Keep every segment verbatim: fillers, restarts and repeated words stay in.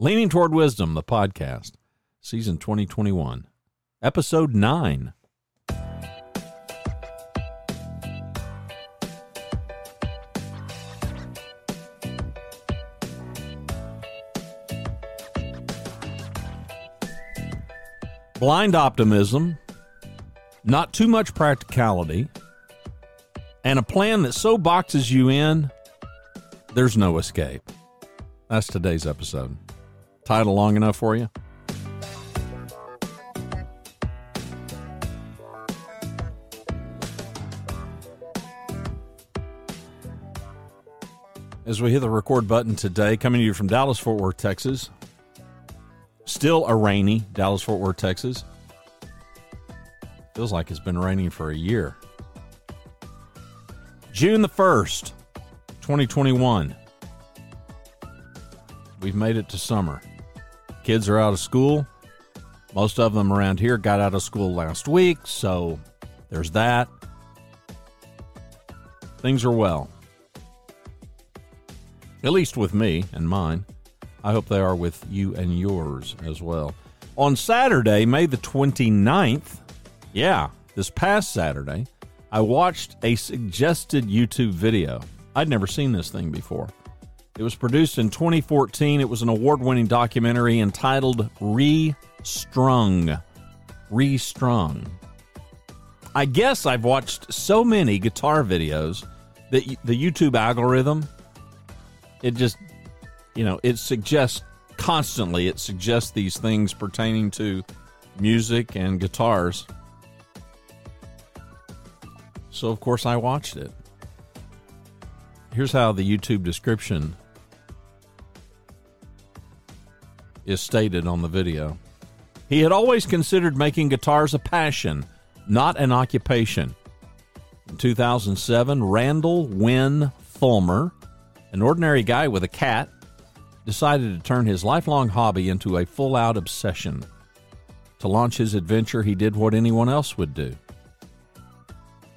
Leaning Toward Wisdom, the podcast, season twenty twenty-one, episode nine. Blind optimism, not too much practicality, and a plan that so boxes you in, there's no escape. That's today's episode. Title long enough for you? As we hit the record button today, coming to you from Dallas, Fort Worth, Texas. Still a rainy Dallas, Fort Worth, Texas. Feels like it's been raining for a year. June the first, twenty twenty-one. We've made it to summer. Kids are out of school. Most of them around here got out of school last week, so there's that. Things are well. At least with me and mine. I hope they are with you and yours as well. On Saturday, May the twenty-ninth, yeah, this past Saturday, I watched a suggested YouTube video. I'd never seen this thing before. It was produced in twenty fourteen. It was an award-winning documentary entitled Restrung. Restrung. I guess I've watched so many guitar videos that the YouTube algorithm, it just... You know, it suggests constantly, it suggests these things pertaining to music and guitars. So, of course, I watched it. Here's how the YouTube description is stated on the video. He had always considered making guitars a passion, not an occupation. In two thousand seven, Randall Wynn Fulmer, an ordinary guy with a cat, decided to turn his lifelong hobby into a full-out obsession. To launch his adventure, he did what anyone else would do.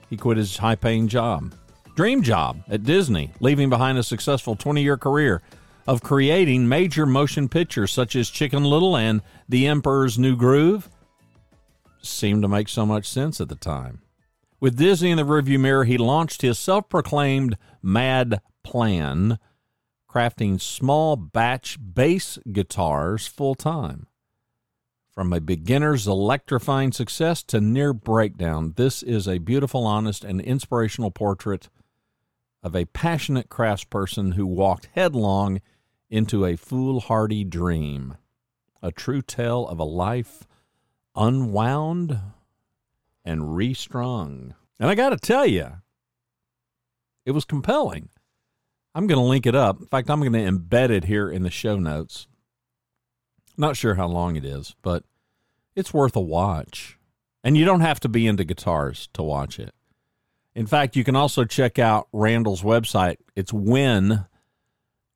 He quit his high-paying job, dream job at Disney, leaving behind a successful twenty-year career of creating major motion pictures such as Chicken Little and The Emperor's New Groove. Seemed to make so much sense at the time. With Disney in the rearview mirror, he launched his self-proclaimed mad plan, crafting small batch bass guitars full-time. From a beginner's electrifying success to near breakdown, this is a beautiful, honest, and inspirational portrait of a passionate craftsperson who walked headlong into a foolhardy dream, a true tale of a life unwound and restrung. And I got to tell you, it was compelling. I'm going to link it up. In fact, I'm going to embed it here in the show notes. Not sure how long it is, but it's worth a watch. And you don't have to be into guitars to watch it. In fact, you can also check out Randall's website. It's Wyn,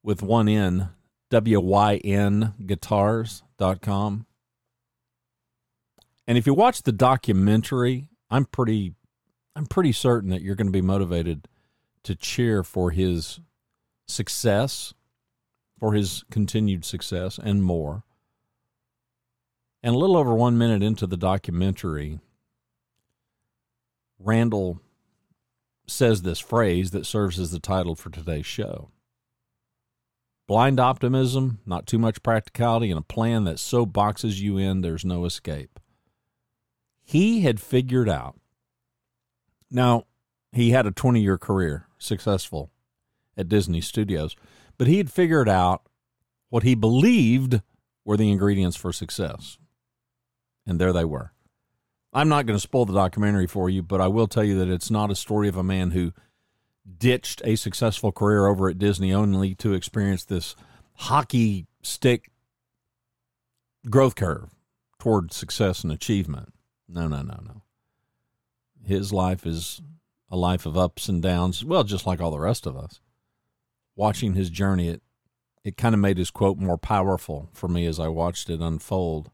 with one N, W Y N guitars dot com. And if you watch the documentary, I'm pretty, I'm pretty certain that you're going to be motivated to cheer for his success, for his continued success, and more. And a little over one minute into the documentary, Randall says this phrase that serves as the title for today's show. Blind optimism, not too much practicality, and a plan that so boxes you in, there's no escape. He had figured out. Now, he had a twenty-year career, successful at Disney Studios, but he had figured out what he believed were the ingredients for success. And there they were. I'm not going to spoil the documentary for you, but I will tell you that it's not a story of a man who ditched a successful career over at Disney only to experience this hockey stick growth curve toward success and achievement. No, no, no, no. His life is a life of ups and downs, well, just like all the rest of us. Watching his journey, it, it kind of made his quote more powerful for me as I watched it unfold.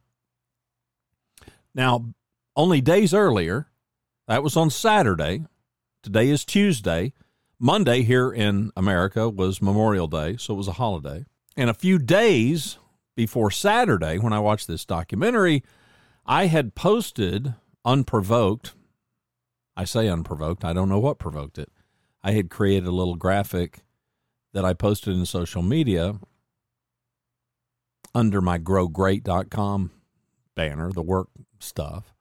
Now, only days earlier, that was on Saturday. Today is Tuesday. Monday here in America was Memorial Day, so it was a holiday. And a few days before Saturday, when I watched this documentary, I had posted unprovoked. I say unprovoked. I don't know what provoked it. I had created a little graphic that I posted in social media under my grow great dot com banner, the work stuff.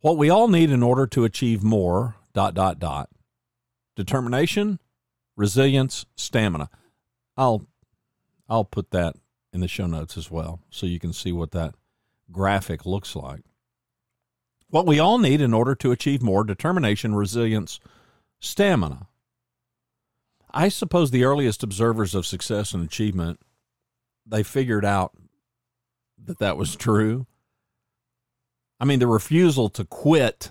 What we all need in order to achieve more, dot, dot, dot. Determination, resilience, stamina. I'll, I'll put that in the show notes as well, so you can see what that graphic looks like. What we all need in order to achieve more, determination, resilience, stamina. I suppose the earliest observers of success and achievement, they figured out that that was true. I mean, the refusal to quit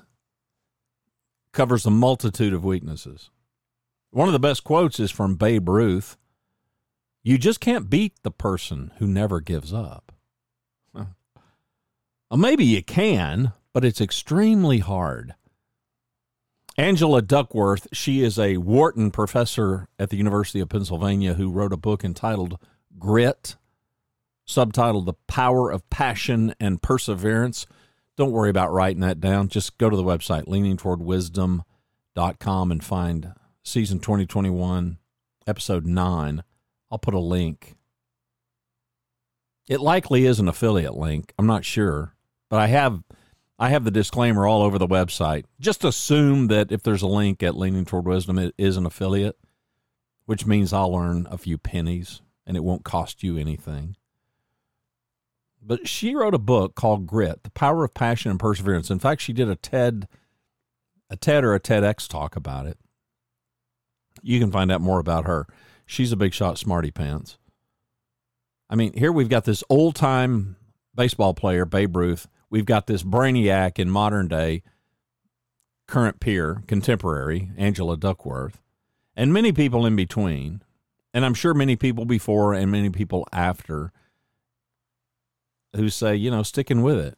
covers a multitude of weaknesses. One of the best quotes is from Babe Ruth. You just can't beat the person who never gives up. Well, maybe you can, but it's extremely hard. Angela Duckworth, she is a Wharton professor at the University of Pennsylvania who wrote a book entitled Grit, subtitled The Power of Passion and Perseverance. Don't worry about writing that down. Just go to the website, leaning toward wisdom dot com, and find season twenty twenty-one, episode nine. I'll put a link. It likely is an affiliate link. I'm not sure, but I have... I have the disclaimer all over the website. Just assume that if there's a link at Leaning Toward Wisdom, it is an affiliate, which means I'll earn a few pennies and it won't cost you anything. But she wrote a book called Grit, The Power of Passion and Perseverance. In fact, she did a TED, a TED or a TEDx talk about it. You can find out more about her. She's a big shot smarty pants. I mean, here we've got this old-time baseball player, Babe Ruth. We've got this brainiac in modern day, current peer, contemporary, Angela Duckworth, and many people in between, and I'm sure many people before and many people after who say, you know, sticking with it,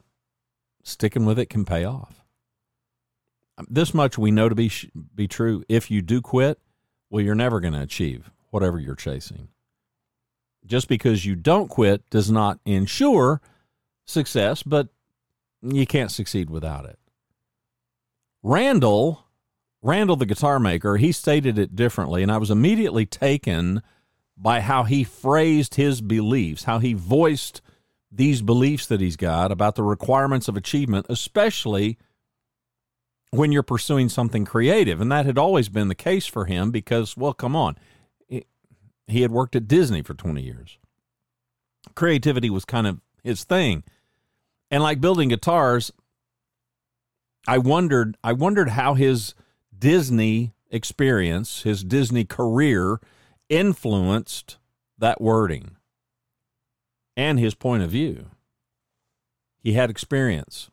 sticking with it can pay off. This much we know to be be true. If you do quit, well, you're never going to achieve whatever you're chasing. Just because you don't quit does not ensure success, but you can't succeed without it. Randall, Randall the guitar maker, he stated it differently, and I was immediately taken by how he phrased his beliefs, how he voiced these beliefs that he's got about the requirements of achievement, especially when you're pursuing something creative. And that had always been the case for him because, well, come on, he had worked at Disney for twenty years. Creativity was kind of his thing. And like building guitars, I wondered I wondered how his Disney experience, his Disney career, influenced that wording and his point of view. He had experience.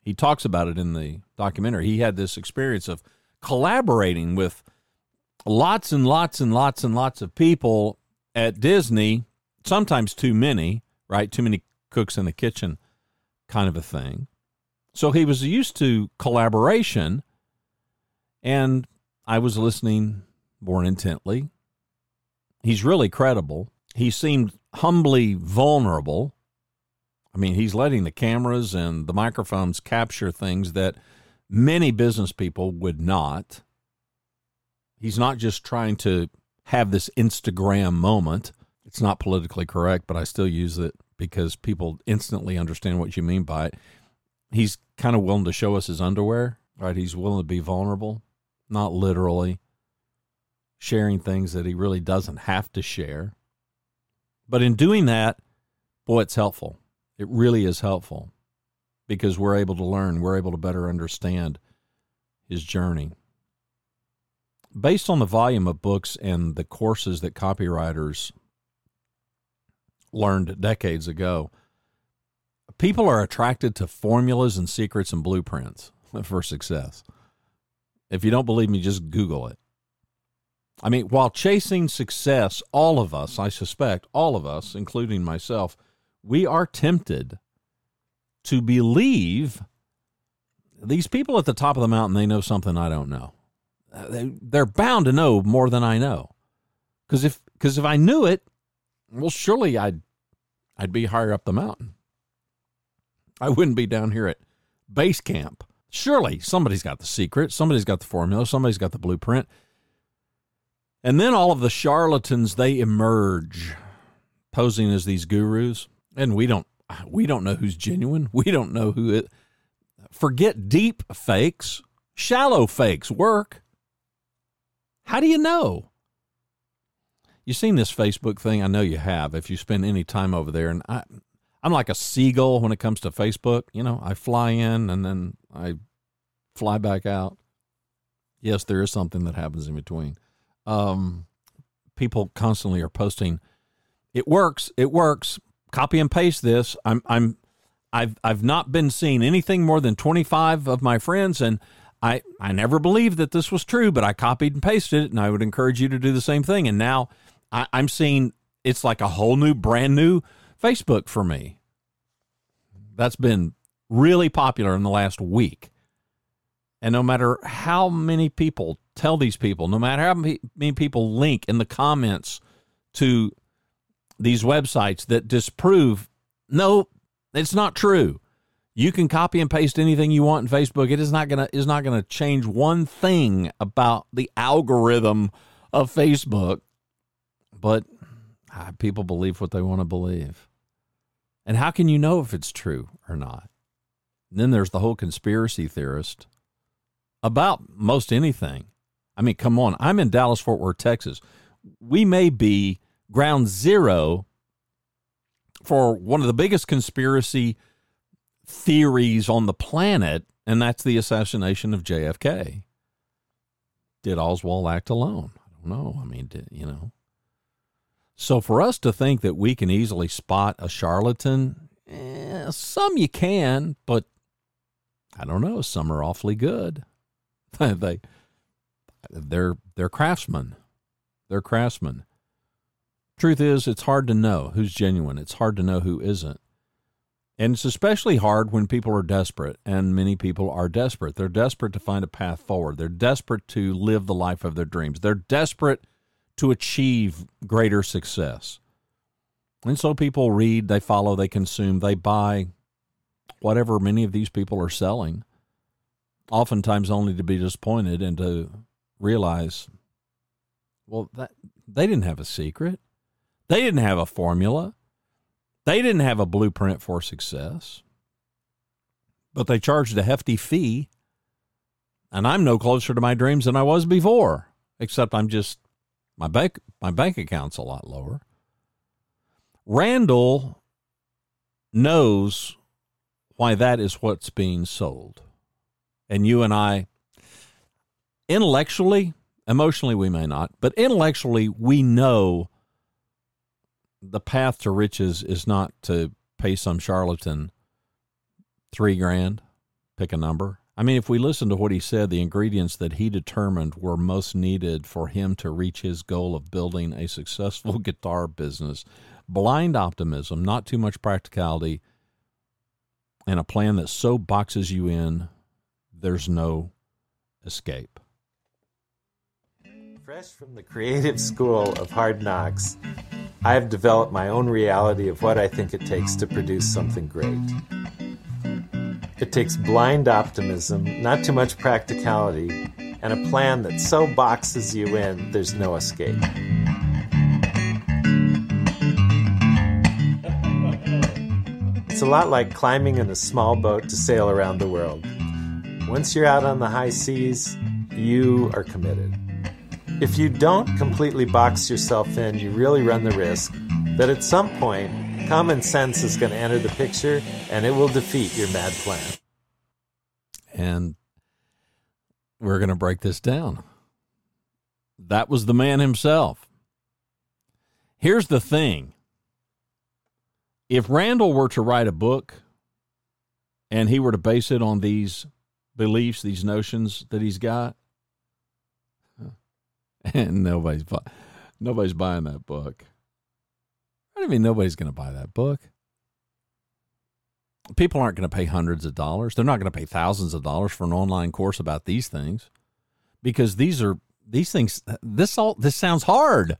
He talks about it in the documentary. He had this experience of collaborating with lots and lots and lots and lots of people at Disney, sometimes too many, right? Too many cooks in the kitchen kind of a thing. So he was used to collaboration, and I was listening more intently. He's really credible. He seemed humbly vulnerable. I mean, he's letting the cameras and the microphones capture things that many business people would not. He's not just trying to have this Instagram moment. It's not politically correct, but I still use it because people instantly understand what you mean by it. He's kind of willing to show us his underwear, right? He's willing to be vulnerable, not literally, sharing things that he really doesn't have to share. But in doing that, boy, it's helpful. It really is helpful because we're able to learn. We're able to better understand his journey. Based on the volume of books and the courses that copywriters learned decades ago, people are attracted to formulas and secrets and blueprints for success. If you don't believe me, just Google it. I mean, while chasing success, all of us, I suspect all of us, including myself, we are tempted to believe these people at the top of the mountain, they know something I don't know. They, they're bound to know more than I know. Because if, because if I knew it, well, surely I'd I'd be higher up the mountain. I wouldn't be down here at base camp. Surely somebody's got the secret. Somebody's got the formula. Somebody's got the blueprint. And then all of the charlatans, they emerge posing as these gurus. And we don't, we don't know who's genuine. We don't know who it, forget deep fakes, shallow fakes work. How do you know? You've seen this Facebook thing. I know you have, if you spend any time over there. And I, I'm like a seagull when it comes to Facebook. You know, I fly in and then I fly back out. Yes, there is something that happens in between. Um, people constantly are posting, it works, it works. Copy and paste this. I'm, I'm, I've, I've not been seeing anything more than twenty-five of my friends, and I, I never believed that this was true, but I copied and pasted it, and I would encourage you to do the same thing. And now I, I'm seeing it's like a whole new, brand new Facebook for me. That's been really popular in the last week. And no matter how many people tell these people, no matter how many people link in the comments to these websites that disprove, no, it's not true. You can copy and paste anything you want in Facebook. It is not gonna is not gonna change one thing about the algorithm of Facebook. But ah, people believe what they want to believe, and how can you know if it's true or not? And then there's the whole conspiracy theorist about most anything. I mean, come on. I'm in Dallas Fort Worth, Texas. We may be ground zero for one of the biggest conspiracy theories on the planet, and that's the assassination of J F K. Did Oswald act alone? I don't know. I mean, did, you know. So for us to think that we can easily spot a charlatan, eh, some you can, but I don't know. Some are awfully good. they, they're they're craftsmen. They're craftsmen. Truth is, it's hard to know who's genuine. It's hard to know who isn't. And it's especially hard when people are desperate, and many people are desperate. They're desperate to find a path forward. They're desperate to live the life of their dreams. They're desperate to achieve greater success. And so people read, they follow, they consume, they buy whatever many of these people are selling, oftentimes only to be disappointed and to realize, well, that, they didn't have a secret. They didn't have a formula. They didn't have a blueprint for success, but they charged a hefty fee, and I'm no closer to my dreams than I was before, except I'm just, my bank, my bank account's a lot lower. Randall knows why that is what's being sold. And you and I, intellectually, emotionally we may not, but intellectually we know the path to riches is not to pay some charlatan three grand, pick a number. I mean, if we listen to what he said, the ingredients that he determined were most needed for him to reach his goal of building a successful guitar business: blind optimism, not too much practicality, and a plan that so boxes you in, there's no escape. Fresh from the creative school of hard knocks, I have developed my own reality of what I think it takes to produce something great. It takes blind optimism, not too much practicality, and a plan that so boxes you in, there's no escape. It's a lot like climbing in a small boat to sail around the world. Once you're out on the high seas, you are committed. If you don't completely box yourself in, you really run the risk that at some point, common sense is going to enter the picture and it will defeat your mad plan. And we're going to break this down. That was the man himself. Here's the thing. If Randall were to write a book and he were to base it on these beliefs, these notions that he's got, and nobody's bu- nobody's buying that book. I don't mean nobody's going to buy that book. People aren't going to pay hundreds of dollars. They're not going to pay thousands of dollars for an online course about these things, because these are these things. This all this sounds hard.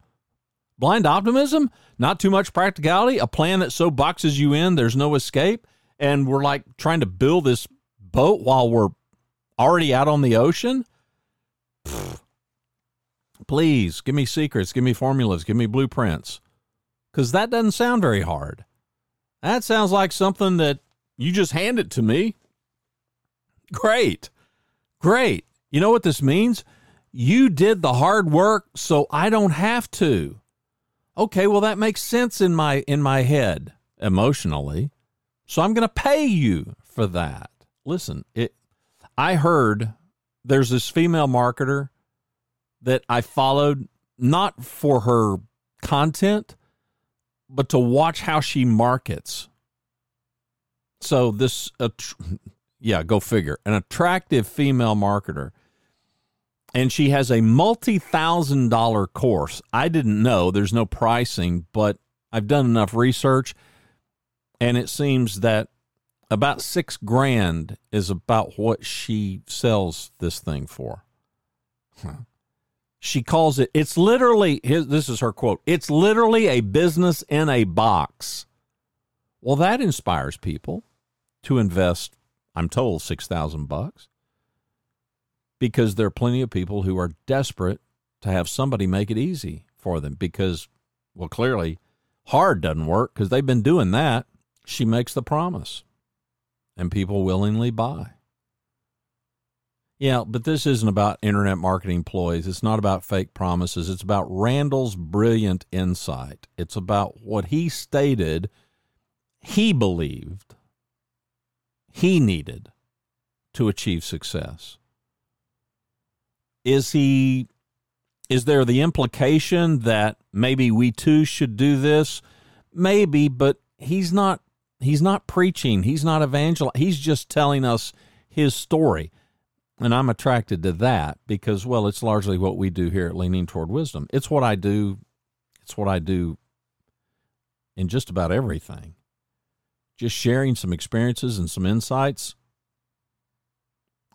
Blind optimism, not too much practicality, a plan that so boxes you in, there's no escape. And we're like trying to build this boat while we're already out on the ocean. Pfft. Please give me secrets, give me formulas, give me blueprints. Because that doesn't sound very hard. That sounds like something that you just hand it to me. Great. Great. You know what this means? You did the hard work, so I don't have to. Okay, well, that makes sense in my in my head emotionally. So I'm going to pay you for that. Listen, it. I heard there's this female marketer that I followed, not for her content, but to watch how she markets. So this, uh, yeah, go figure, an attractive female marketer. And she has a multi-thousand dollar course. I didn't know, there's no pricing, but I've done enough research. And it seems that about six grand is about what she sells this thing for. Huh. She calls it, it's literally, this is her quote, it's literally a business in a box. Well, that inspires people to invest, I'm told, six thousand bucks, because there are plenty of people who are desperate to have somebody make it easy for them because, well, clearly hard doesn't work because they've been doing that. She makes the promise, and people willingly buy. Yeah, but this isn't about internet marketing ploys. It's not about fake promises. It's about Randall's brilliant insight. It's about what he stated he believed he needed to achieve success. Is he, is there the implication that maybe we too should do this? Maybe, but he's not, he's not preaching. He's not evangelizing. He's just telling us his story. And I'm attracted to that because, well, it's largely what we do here at Leaning Toward Wisdom. It's what I do. It's what I do in just about everything. Just sharing some experiences and some insights.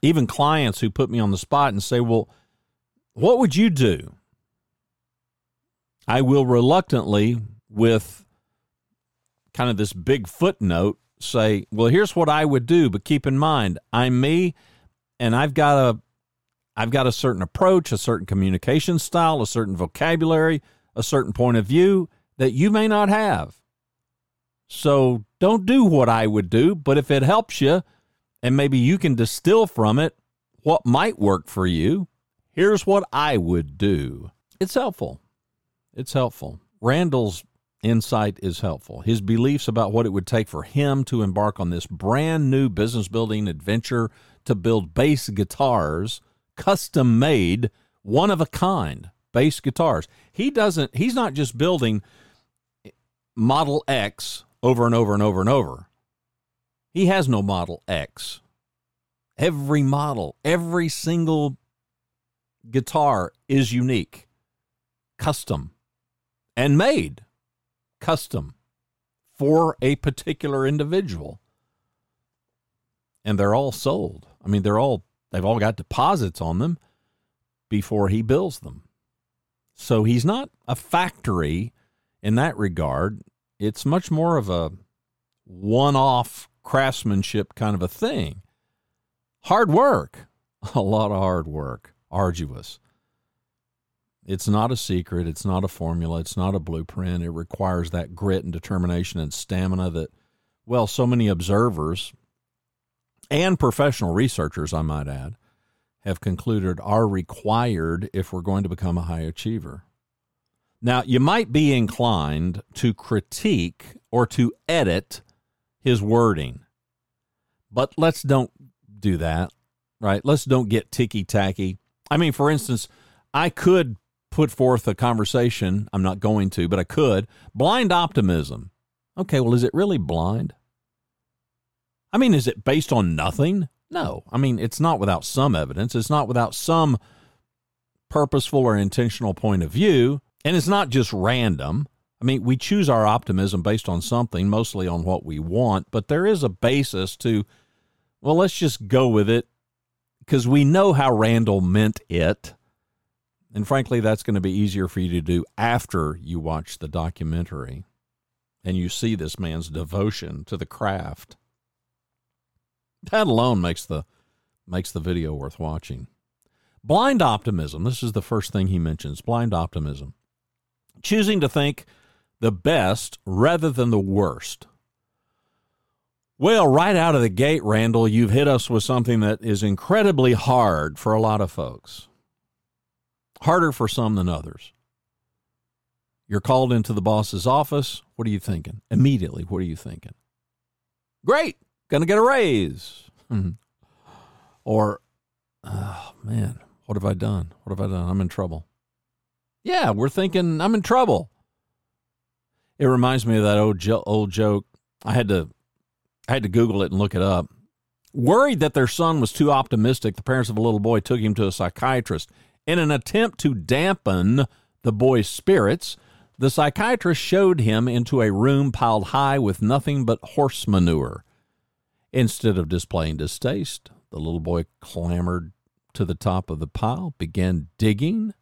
Even clients who put me on the spot and say, well, what would you do? I will reluctantly, with kind of this big footnote, say, well, here's what I would do, but keep in mind, I'm me. And I've got a, I've got a certain approach, a certain communication style, a certain vocabulary, a certain point of view that you may not have. So don't do what I would do, but if it helps you and maybe you can distill from it what might work for you, here's what I would do. It's helpful. It's helpful. Randall's insight is helpful. His beliefs about what it would take for him to embark on this brand new business building adventure to build bass guitars, custom made, one of a kind bass guitars. He doesn't, he's not just building Model X over and over and over and over. He has no Model X. Every model, every single guitar is unique, custom, and made custom for a particular individual. And they're all sold. I mean, they're all, they've all got deposits on them before he builds them. So he's not a factory in that regard. It's much more of a one-off craftsmanship kind of a thing. Hard work, a lot of hard work, arduous. It's not a secret. It's not a formula. It's not a blueprint. It requires that grit and determination and stamina that, well, so many observers and professional researchers, I might add, have concluded are required if we're going to become a high achiever. Now, you might be inclined to critique or to edit his wording, but let's don't do that, right? Let's don't get ticky-tacky. I mean, for instance, I could put forth a conversation. I'm not going to, but I could. Blind optimism. Okay, well, is it really blind? I mean, is it based on nothing? No. I mean, it's not without some evidence. It's not without some purposeful or intentional point of view. And it's not just random. I mean, we choose our optimism based on something, mostly on what we want, but there is a basis to, well, let's just go with it because we know how Randall meant it. And frankly, that's going to be easier for you to do after you watch the documentary and you see this man's devotion to the craft. That alone makes the makes the video worth watching. Blind optimism. This is the first thing he mentions, blind optimism. Choosing to think the best rather than the worst. Well, right out of the gate, Randall, you've hit us with something that is incredibly hard for a lot of folks. Harder for some than others. You're called into the boss's office. What are you thinking? Immediately, what are you thinking? Great, going to get a raise. Or, oh, man, what have I done? What have I done? I'm in trouble. Yeah, we're thinking I'm in trouble. It reminds me of that old jo- old joke. I had to I had to Google it and look it up. Worried that their son was too optimistic, the parents of a little boy took him to a psychiatrist. In an attempt to dampen the boy's spirits, the psychiatrist showed him into a room piled high with nothing but horse manure. Instead of displaying distaste, the little boy clambered to the top of the pile, began digging.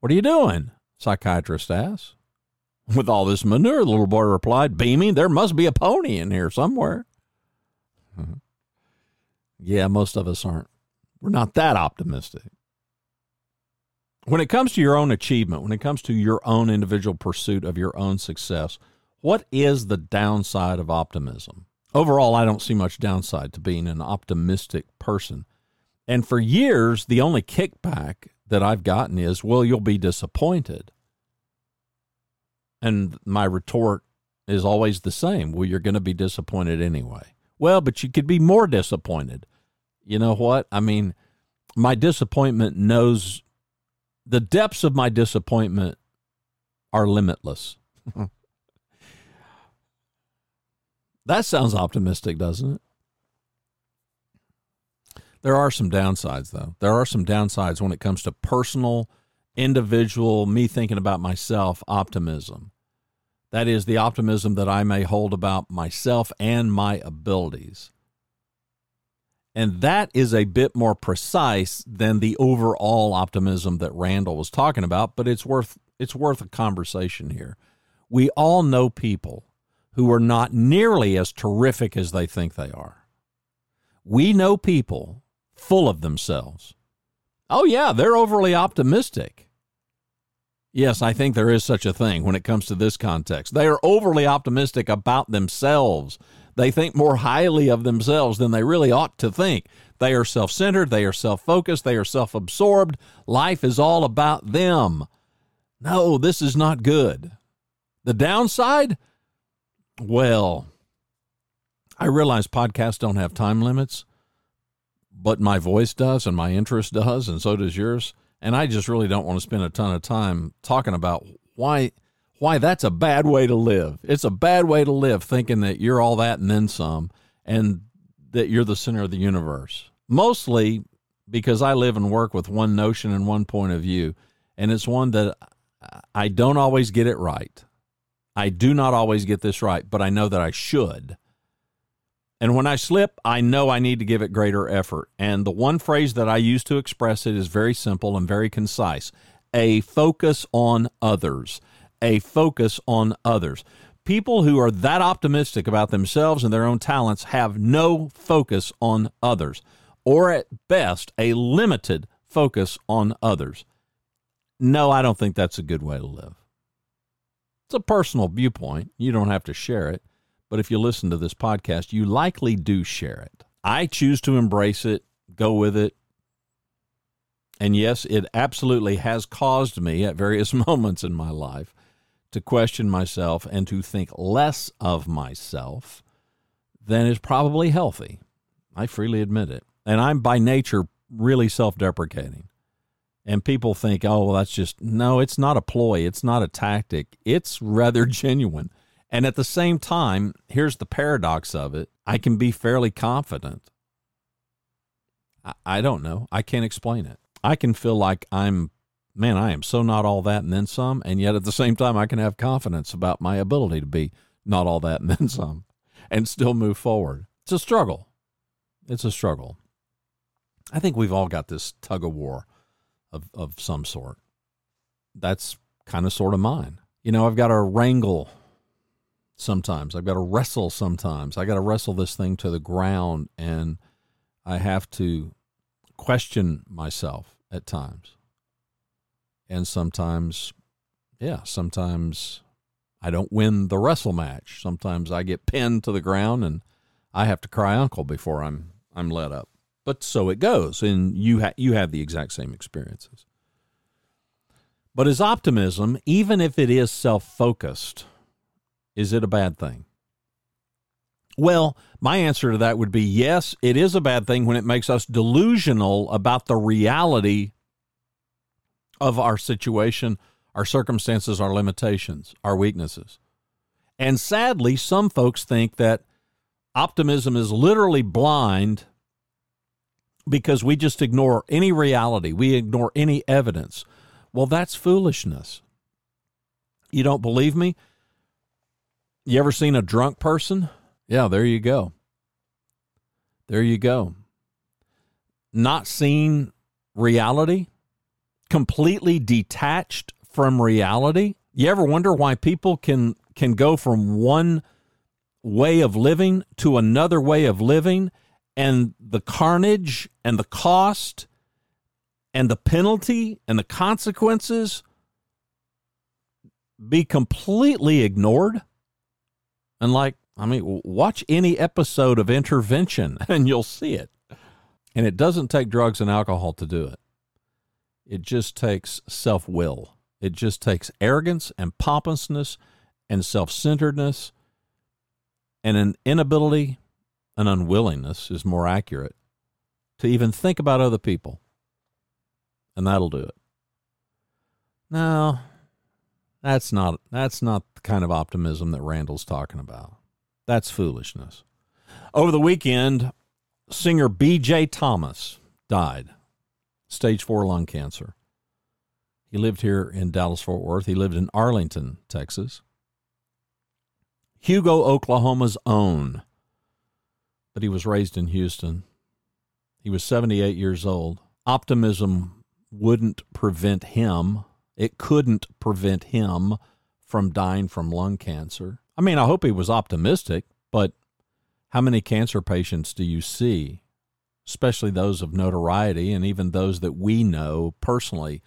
What are you doing? Psychiatrist asked. With all this manure, the little boy replied, beaming, there must be a pony in here somewhere. Mm-hmm. Yeah, most of us aren't. We're not that optimistic. When it comes to your own achievement, when it comes to your own individual pursuit of your own success, what is the downside of optimism? Overall, I don't see much downside to being an optimistic person. And for years, the only kickback that I've gotten is, well, you'll be disappointed. And my retort is always the same. Well, you're going to be disappointed anyway. Well, but you could be more disappointed. You know what? I mean, my disappointment knows the depths of my disappointment are limitless. That sounds optimistic, doesn't it? There are some downsides, though. There are some downsides when it comes to personal, individual, me thinking about myself optimism. That is the optimism that I may hold about myself and my abilities. And that is a bit more precise than the overall optimism that Randall was talking about, but it's worth it's worth a conversation here. We all know people who are not nearly as terrific as they think they are. We know people full of themselves. Oh, yeah, they're overly optimistic. Yes, I think there is such a thing when it comes to this context. They are overly optimistic about themselves. They think more highly of themselves than they really ought to think. They are self-centered. They are self-focused. They are self-absorbed. Life is all about them. No, this is not good. The downside? Well, I realize podcasts don't have time limits, but my voice does and my interest does, and so does yours. And I just really don't want to spend a ton of time talking about why why that's a bad way to live. It's a bad way to live thinking that you're all that and then some and that you're the center of the universe. Mostly because I live and work with one notion and one point of view, and it's one that I don't always get it right. I do not always get this right, but I know that I should. And when I slip, I know I need to give it greater effort. And the one phrase that I use to express it is very simple and very concise. A focus on others. A focus on others. People who are that optimistic about themselves and their own talents have no focus on others, or at best, a limited focus on others. No, I don't think that's a good way to live. It's a personal viewpoint. You don't have to share it. But if you listen to this podcast, you likely do share it. I choose to embrace it, go with it. And yes, it absolutely has caused me at various moments in my life to question myself and to think less of myself than is probably healthy. I freely admit it. And I'm by nature really self-deprecating. And people think, oh, well, that's just, no, it's not a ploy. It's not a tactic. It's rather genuine. And at the same time, here's the paradox of it. I can be fairly confident. I, I don't know. I can't explain it. I can feel like I'm, man, I am so not all that and then some. And yet at the same time, I can have confidence about my ability to be not all that and then some and still move forward. It's a struggle. It's a struggle. I think we've all got this tug of war of, of some sort. That's kind of sort of mine. You know, I've got to wrangle sometimes. I've got to wrestle sometimes. I got to wrestle this thing to the ground, and I have to question myself at times. And sometimes, yeah, sometimes I don't win the wrestle match. Sometimes I get pinned to the ground and I have to cry uncle before I'm I'm let up. But so it goes, and you ha- you have the exact same experiences. But is optimism, even if it is self-focused, is it a bad thing? Well, my answer to that would be yes, it is a bad thing when it makes us delusional about the reality of our situation, our circumstances, our limitations, our weaknesses. And sadly, some folks think that optimism is literally blind because we just ignore any reality. We ignore any evidence. Well, that's foolishness. You don't believe me? You ever seen a drunk person? Yeah, there you go. There you go. Not seeing reality, completely detached from reality. You ever wonder why people can, can go from one way of living to another way of living, and the carnage and the cost and the penalty and the consequences be completely ignored? And like, I mean, watch any episode of Intervention and you'll see it. And it doesn't take drugs and alcohol to do it. It just takes self-will. It just takes arrogance and pompousness and self-centeredness and an inability, an unwillingness is more accurate, to even think about other people. And that'll do it. No, that's not, that's not the kind of optimism that Randall's talking about. That's foolishness. Over the weekend, singer B J Thomas died, stage four lung cancer. He lived here in Dallas Fort Worth. He lived in Arlington, Texas. Hugo, Oklahoma's own. But he was raised in Houston. He was seventy-eight years old. Optimism wouldn't prevent him. It couldn't prevent him from dying from lung cancer. I mean, I hope he was optimistic, but how many cancer patients do you see, especially those of notoriety and even those that we know personally,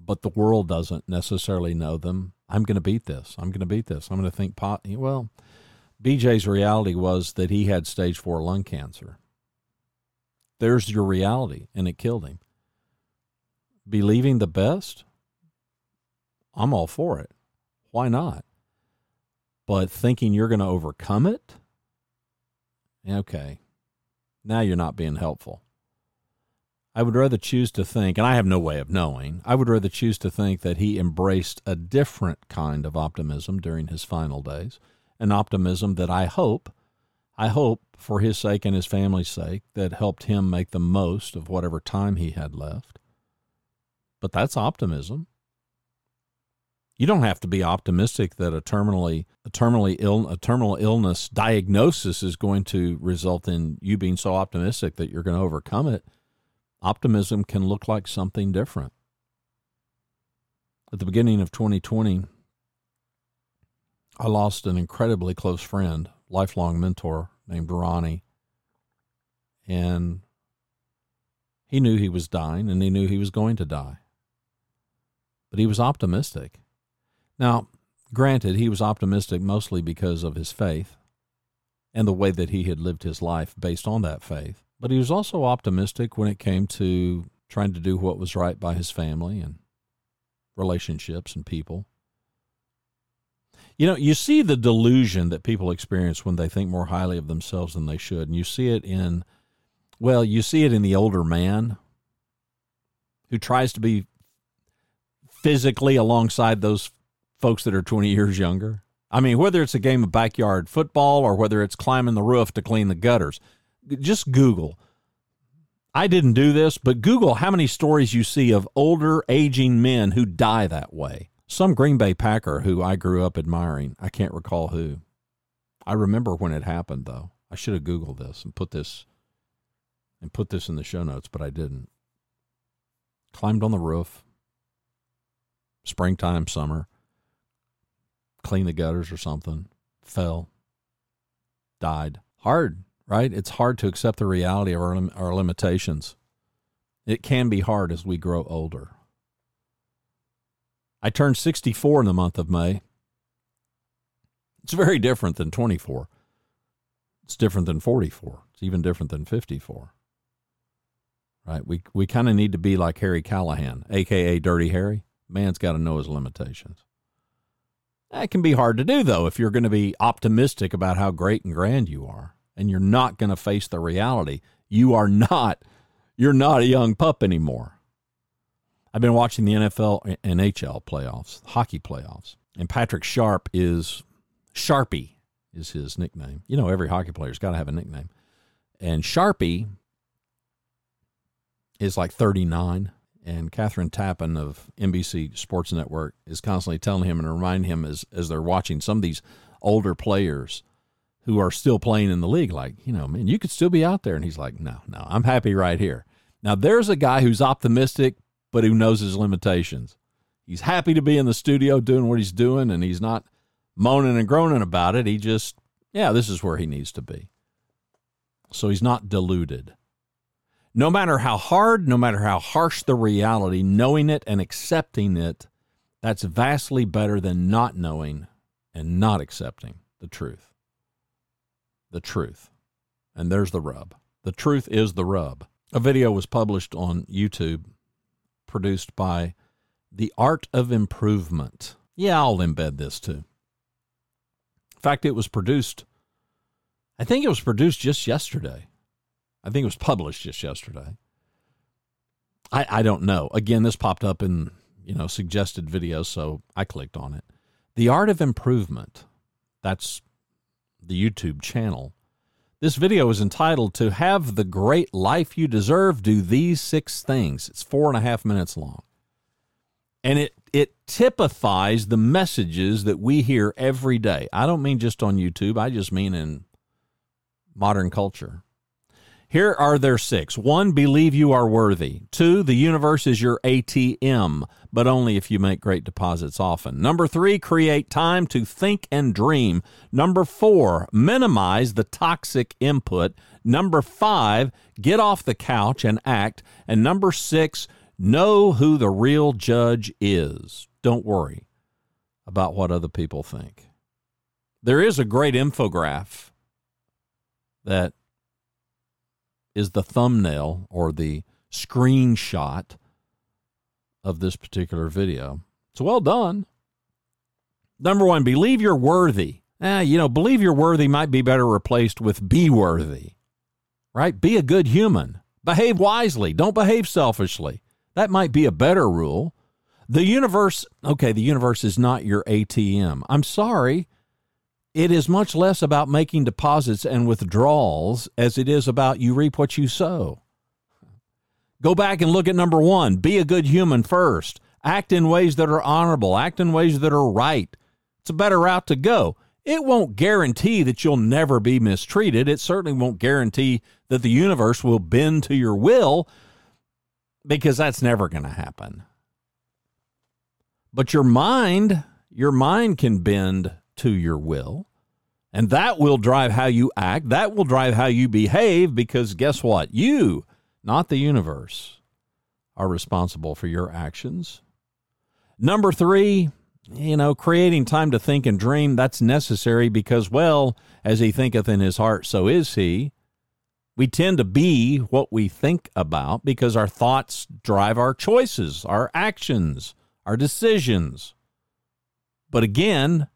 but the world doesn't necessarily know them? I'm going to beat this. I'm going to beat this. I'm going to think, pot. well, B J's reality was that he had stage four lung cancer. There's your reality, and it killed him. Believing the best? I'm all for it. Why not? But thinking you're going to overcome it? Okay. Now you're not being helpful. I would rather choose to think, and I have no way of knowing, I would rather choose to think that he embraced a different kind of optimism during his final days, an optimism that I hope, I hope for his sake and his family's sake, that helped him make the most of whatever time he had left. But that's optimism. You don't have to be optimistic that a terminally, a terminally ill, a terminal illness diagnosis is going to result in you being so optimistic that you're going to overcome it. Optimism can look like something different. At the beginning of twenty twenty, I lost an incredibly close friend, lifelong mentor named Ronnie. And he knew he was dying, and he knew he was going to die. But he was optimistic. Now, granted, he was optimistic mostly because of his faith and the way that he had lived his life based on that faith. But he was also optimistic when it came to trying to do what was right by his family and relationships and people. You know, you see the delusion that people experience when they think more highly of themselves than they should. And you see it in, well, you see it in the older man who tries to be physically alongside those folks that are twenty years younger. I mean, whether it's a game of backyard football or whether it's climbing the roof to clean the gutters, just Google. I didn't do this, but Google how many stories you see of older, aging men who die that way. Some Green Bay Packer who I grew up admiring. I can't recall who. I remember when it happened, though. I should have Googled this and put this and put this in the show notes, but I didn't. climbed on the roof, springtime, summer, cleaned the gutters or something, fell, died. Hard, right? It's hard to accept the reality of our, lim- our limitations. It can be hard as we grow older. I turned sixty-four in the month of May. It's very different than twenty-four. It's different than forty-four. It's even different than fifty-four. Right? We we kind of need to be like Harry Callahan, a k a. Dirty Harry. Man's got to know his limitations. That can be hard to do, though, if you're going to be optimistic about how great and grand you are, and you're not going to face the reality. You are not, you're not a young pup anymore. I've been watching the N F L and N H L playoffs, hockey playoffs, and Patrick Sharp is Sharpie is his nickname. You know, every hockey player's got to have a nickname. And Sharpie is like thirty-nine, and Catherine Tappan of N B C Sports Network is constantly telling him and reminding him as, as they're watching some of these older players who are still playing in the league, like, you know, man, you could still be out there. And he's like, no, no, I'm happy right here. Now, there's a guy who's optimistic, but who knows his limitations. He's happy to be in the studio doing what he's doing, and he's not moaning and groaning about it. He just, yeah, this is where he needs to be. So he's not deluded. No matter how hard, no matter how harsh the reality, knowing it and accepting it, that's vastly better than not knowing and not accepting the truth. The truth. And there's the rub. The truth is the rub. A video was published on YouTube, produced by The Art of Improvement. Yeah, I'll embed this too. In fact, it was produced, I think it was produced just yesterday. I think it was published just yesterday. I I don't know. Again, this popped up in, you know, suggested videos, so I clicked on it. The Art of Improvement. That's the YouTube channel. This video is entitled "To Have the Great Life You Deserve, Do These Six Things." It's four and a half minutes long. And it It typifies the messages that we hear every day. I don't mean just on YouTube. I just mean in modern culture. Here are their six. One, believe you are worthy. Two, the universe is your A T M, but only if you make great deposits often. Number three, create time to think and dream. Number four, minimize the toxic input. Number five, get off the couch and act. And number six, know who the real judge is. Don't worry about what other people think. There is a great infographic that is the thumbnail or the screenshot of this particular video. It's well done. Number one, believe you're worthy. Eh, you know, believe you're worthy might be better replaced with be worthy, right? Be a good human. Behave wisely. Don't behave selfishly. That might be a better rule. The universe, okay, the universe is not your A T M. I'm sorry. It is much less about making deposits and withdrawals as it is about you reap what you sow. Go back and look at number one. Be a good human first. Act in ways that are honorable. Act in ways that are right. It's a better route to go. It won't guarantee that you'll never be mistreated. It certainly won't guarantee that the universe will bend to your will, because that's never going to happen. But your mind, your mind can bend to your will, and that will drive how you act. That will drive how you behave, because guess what? You, not the universe, are responsible for your actions. Number three, you know, creating time to think and dream. That's necessary because, well, as he thinketh in his heart, so is he. We tend to be what we think about because our thoughts drive our choices, our actions, our decisions. But again,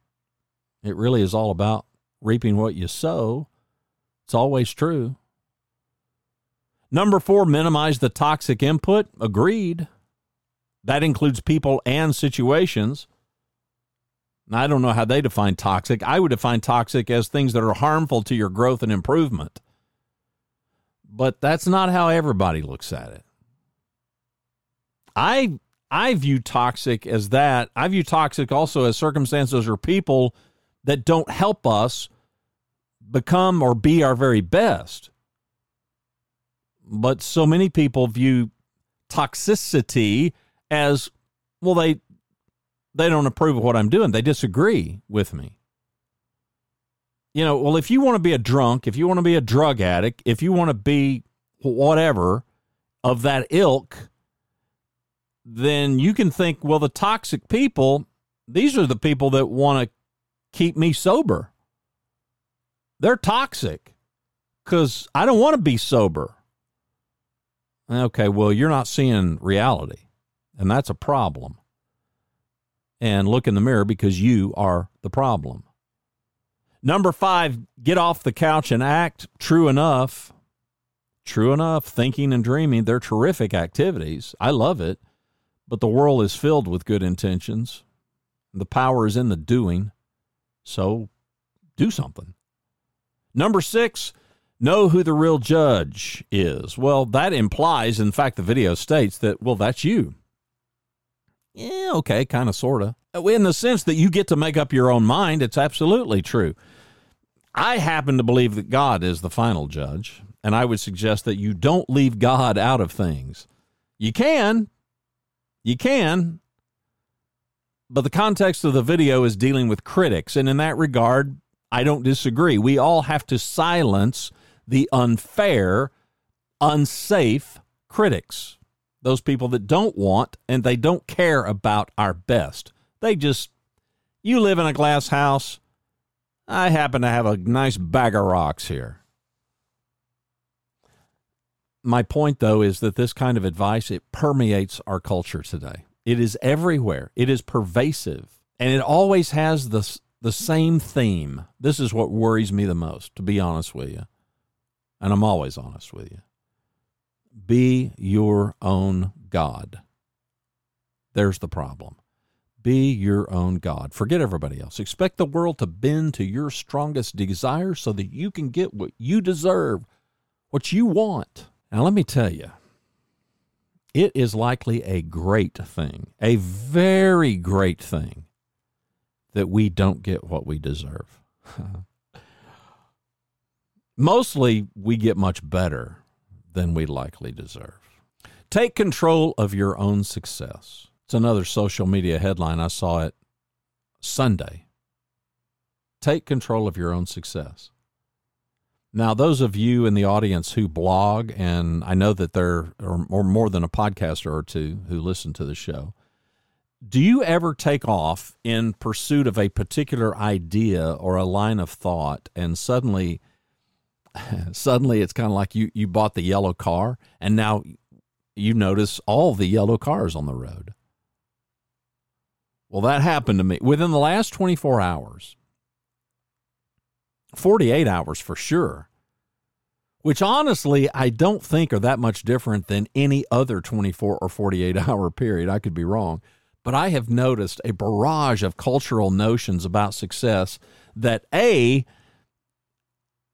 it really is all about reaping what you sow. It's always true. Number four, minimize the toxic input. Agreed. That includes people and situations. Now, I don't know how they define toxic. I would define toxic as things that are harmful to your growth and improvement. But that's not how everybody looks at it. I I view toxic as that. I view toxic also as circumstances or people that don't help us become or be our very best. But so many people view toxicity as, well, they they don't approve of what I'm doing. They disagree with me. You know, well, if you want to be a drunk, if you want to be a drug addict, if you want to be whatever of that ilk, then you can think, well, the toxic people, these are the people that want to keep me sober. They're toxic because I don't want to be sober. Okay, well, you're not seeing reality, and that's a problem. And look in the mirror because you are the problem. Number five, get off the couch and act. True enough. True enough. Thinking and dreaming, they're terrific activities. I love it. But the world is filled with good intentions. The power is in the doing. So do something. Number six, know who the real judge is. Well, that implies, in fact, the video states that, well, that's you. Yeah, okay, kind of, sort of. In the sense that you get to make up your own mind, it's absolutely true. I happen to believe that God is the final judge, and I would suggest that you don't leave God out of things. You can. You can. But the context of the video is dealing with critics, and in that regard, I don't disagree. We all have to silence the unfair, unsafe critics, those people that don't want and they don't care about our best. They just, you live in a glass house. I happen to have a nice bag of rocks here. My point, though, is that this kind of advice, it permeates our culture today. It is everywhere. It is pervasive, and it always has the The same theme. This is what worries me the most, to be honest with you. And I'm always honest with you. Be your own God. There's the problem. Be your own God. Forget everybody else. Expect the world to bend to your strongest desire so that you can get what you deserve, what you want. Now, let me tell you, it is likely a great thing, a very great thing, that we don't get what we deserve. Mostly, we get much better than we likely deserve. Take control of your own success. It's another social media headline. I saw it Sunday. Take control of your own success. Now, those of you in the audience who blog, and I know that there are or more than a podcaster or two who listen to the show, do you ever take off in pursuit of a particular idea or a line of thought, and suddenly suddenly it's kind of like you, you bought the yellow car, and now you notice all the yellow cars on the road? Well, that happened to me. Within the last twenty-four hours, forty-eight hours for sure, which honestly I don't think are that much different than any other twenty-four or forty-eight hour period. I could be wrong. But I have noticed a barrage of cultural notions about success that, A,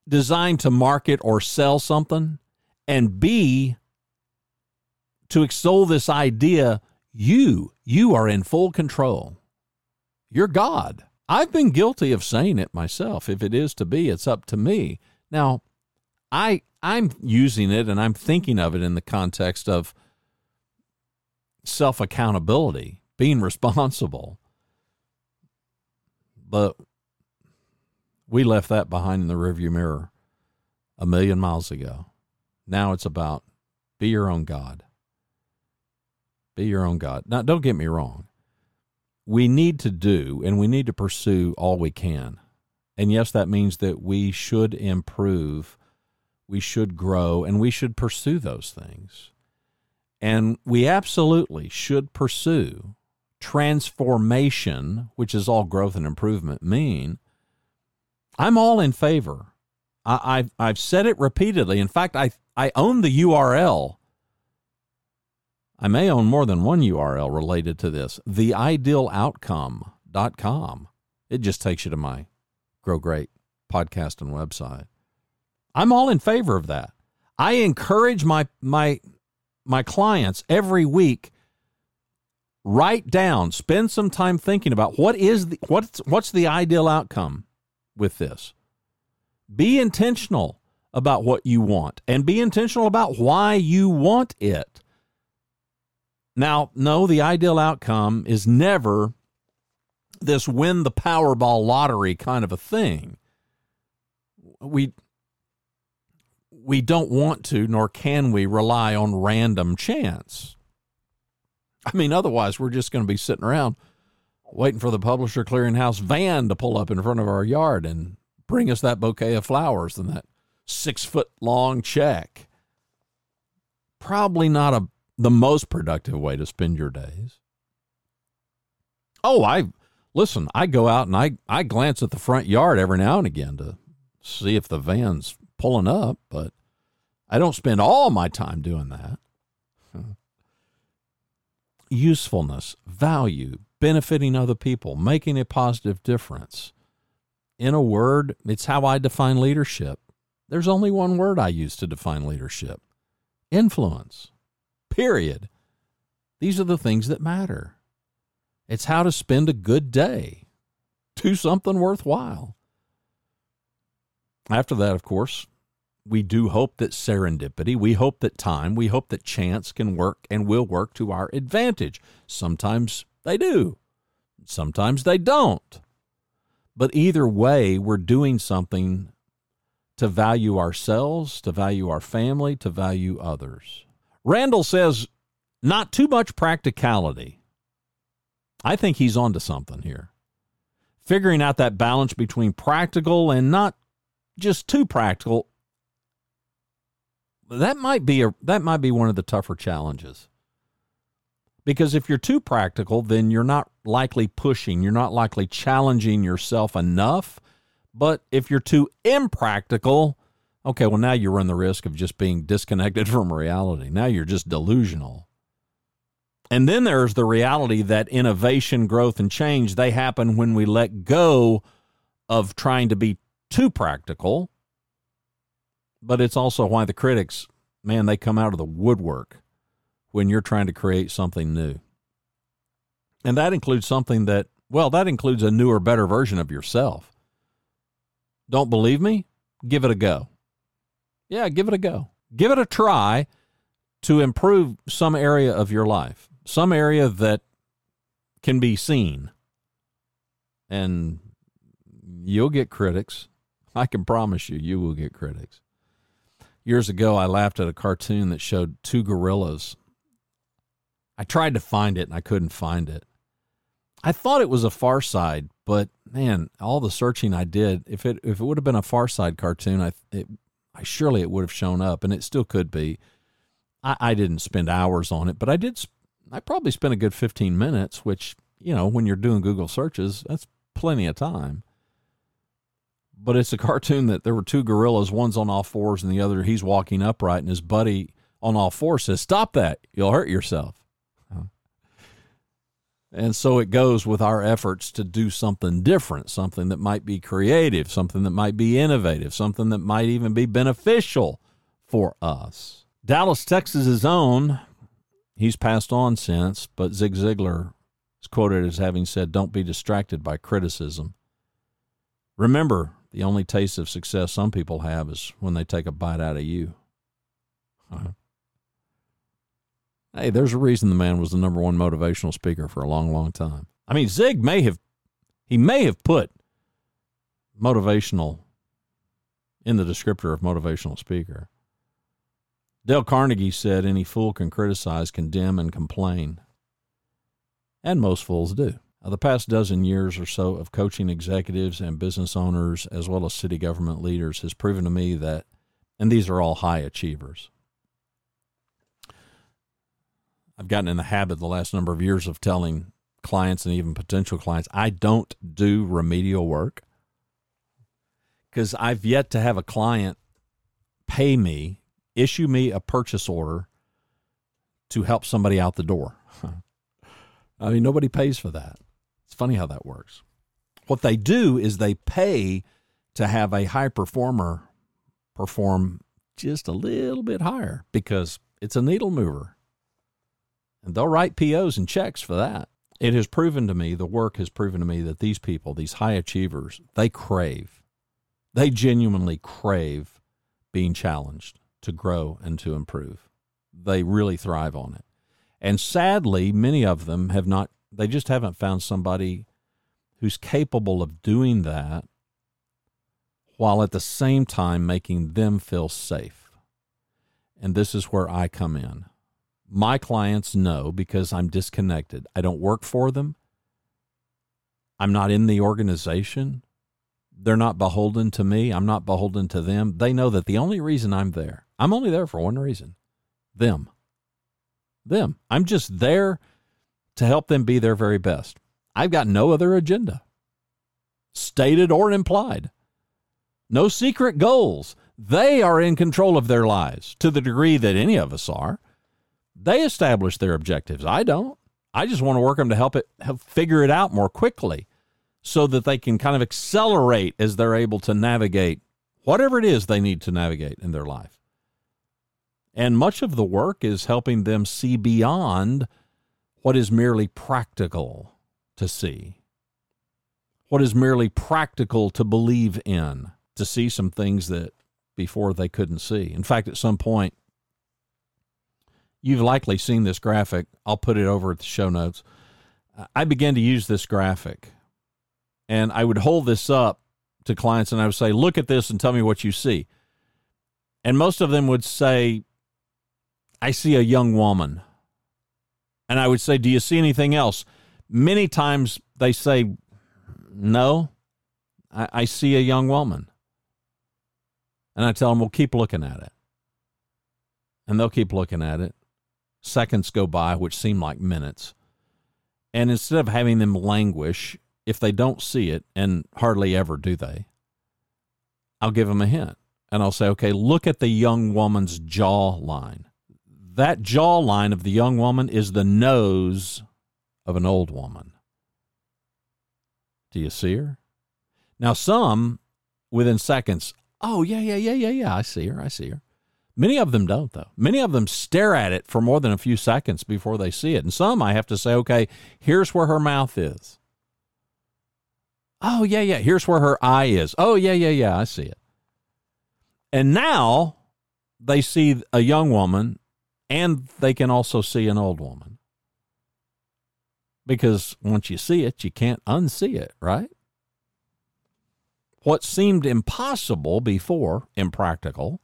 designed to market or sell something, and B, to extol this idea, you, you are in full control. You're God. I've been guilty of saying it myself. If it is to be, it's up to me. Now, I, I'm using it and I'm thinking of it in the context of self-accountability, being responsible. But we left that behind in the rearview mirror a million miles ago. Now it's about be your own God. Be your own God. Now, don't get me wrong. We need to do and we need to pursue all we can. And yes, that means that we should improve, we should grow, and we should pursue those things. And we absolutely should pursue transformation, which is all growth and improvement mean. I'm all in favor. I, I've, I've said it repeatedly. In fact, I, I own the U R L. I may own more than one U R L related to this, the ideal outcome dot com. It just takes you to my Grow Great podcast and website. I'm all in favor of that. I encourage my, my, my clients every week. Write down, spend some time thinking about what is the, what's, what's the ideal outcome with this. Be intentional about what you want and be intentional about why you want it. Now, no, the ideal outcome is never this win the Powerball lottery kind of a thing. We we don't want to, nor can we, rely on random chance. I mean, otherwise, we're just going to be sitting around waiting for the Publisher Clearinghouse van to pull up in front of our yard and bring us that bouquet of flowers and that six-foot-long check. Probably not a the most productive way to spend your days. Oh, I listen, I go out and I, I glance at the front yard every now and again to see if the van's pulling up, but I don't spend all my time doing that. Huh. Usefulness, value, benefiting other people, making a positive difference. In a word, it's how I define leadership. There's only one word I use to define leadership: influence. Period. These are the things that matter. It's how to spend a good day. Do something worthwhile. After that, of course, we do hope that serendipity, we hope that time, we hope that chance can work and will work to our advantage. Sometimes they do. Sometimes they don't. But either way, we're doing something to value ourselves, to value our family, to value others. Randall says, not too much practicality. I think he's onto something here. Figuring out that balance between practical and not just too practical, that might be a that might be one of the tougher challenges. Because if you're too practical, then you're not likely pushing, you're not likely challenging yourself enough. But if you're too impractical, okay, well, now you run the risk of just being disconnected from reality. Now you're just delusional. And then there's the reality that innovation, growth, and change, they happen when we let go of trying to be too practical. But it's also why the critics, man, they come out of the woodwork when you're trying to create something new. And that includes something that, well, that includes a newer, better version of yourself. Don't believe me? Give it a go. Yeah, give it a go. Give it a try to improve some area of your life, some area that can be seen. And you'll get critics. I can promise you, you will get critics. Years ago, I laughed at a cartoon that showed two gorillas. I tried to find it, and I couldn't find it. I thought it was a Far Side, but man, all the searching I did, if it if it would have been a Far Side cartoon, I it, I surely it would have shown up, and it still could be. I, I didn't spend hours on it, but I did. I probably spent a good fifteen minutes, which, you know, when you're doing Google searches, that's plenty of time. But it's a cartoon that there were two gorillas, one's on all fours and the other, he's walking upright, and his buddy on all fours says, "Stop that, you'll hurt yourself." And so it goes with our efforts to do something different, something that might be creative, something that might be innovative, something that might even be beneficial for us. Dallas, Texas's own, he's passed on since, but Zig Ziglar is quoted as having said, "Don't be distracted by criticism. Remember, the only taste of success some people have is when they take a bite out of you." Uh-huh. Hey, there's a reason the man was the number one motivational speaker for a long, long time. I mean, Zig may have, he may have put motivational in the descriptor of motivational speaker. Dale Carnegie said, "Any fool can criticize, condemn, and complain." And most fools do. Now, the past dozen years or so of coaching executives and business owners, as well as city government leaders, has proven to me that, and these are all high achievers, I've gotten in the habit the last number of years of telling clients and even potential clients, I don't do remedial work, because I've yet to have a client pay me, issue me a purchase order to help somebody out the door. I mean, nobody pays for that. It's funny how that works. What they do is they pay to have a high performer perform just a little bit higher because it's a needle mover. And they'll write P Os and checks for that. It has proven to me, the work has proven to me that these people, these high achievers, they crave, they genuinely crave being challenged to grow and to improve. They really thrive on it. And sadly, many of them have not, they just haven't found somebody who's capable of doing that while at the same time making them feel safe. And this is where I come in. My clients know because I'm disconnected. I don't work for them. I'm not in the organization. They're not beholden to me. I'm not beholden to them. They know that the only reason I'm there, I'm only there for one reason, them. Them. I'm just there to help them be their very best. I've got no other agenda, stated or implied. No secret goals. They are in control of their lives to the degree that any of us are. They establish their objectives. I don't. I just want to work them to help it help figure it out more quickly, so that they can kind of accelerate as they're able to navigate whatever it is they need to navigate in their life. And much of the work is helping them see beyond what is merely practical to see, what is merely practical to believe in, to see some things that before they couldn't see. In fact, at some point, you've likely seen this graphic. I'll put it over at the show notes. I began to use this graphic. And I would hold this up to clients and I would say, look at this and tell me what you see. And most of them would say, I see a young woman. And I would say, do you see anything else? Many times they say, no, I, I see a young woman. And I tell them, well, keep looking at it. And they'll keep looking at it. Seconds go by, which seem like minutes. And instead of having them languish, if they don't see it, and hardly ever do they, I'll give them a hint. And I'll say, okay, look at the young woman's jawline. That jawline of the young woman is the nose of an old woman. Do you see her? Now, some, within seconds, oh, yeah, yeah, yeah, yeah, yeah, I see her, I see her. Many of them don't, though. Many of them stare at it for more than a few seconds before they see it. And some I have to say, okay, here's where her mouth is. Oh, yeah, yeah, here's where her eye is. Oh, yeah, yeah, yeah, I see it. And now they see a young woman, and they can also see an old woman. Because once you see it, you can't unsee it, right? What seemed impossible before, impractical,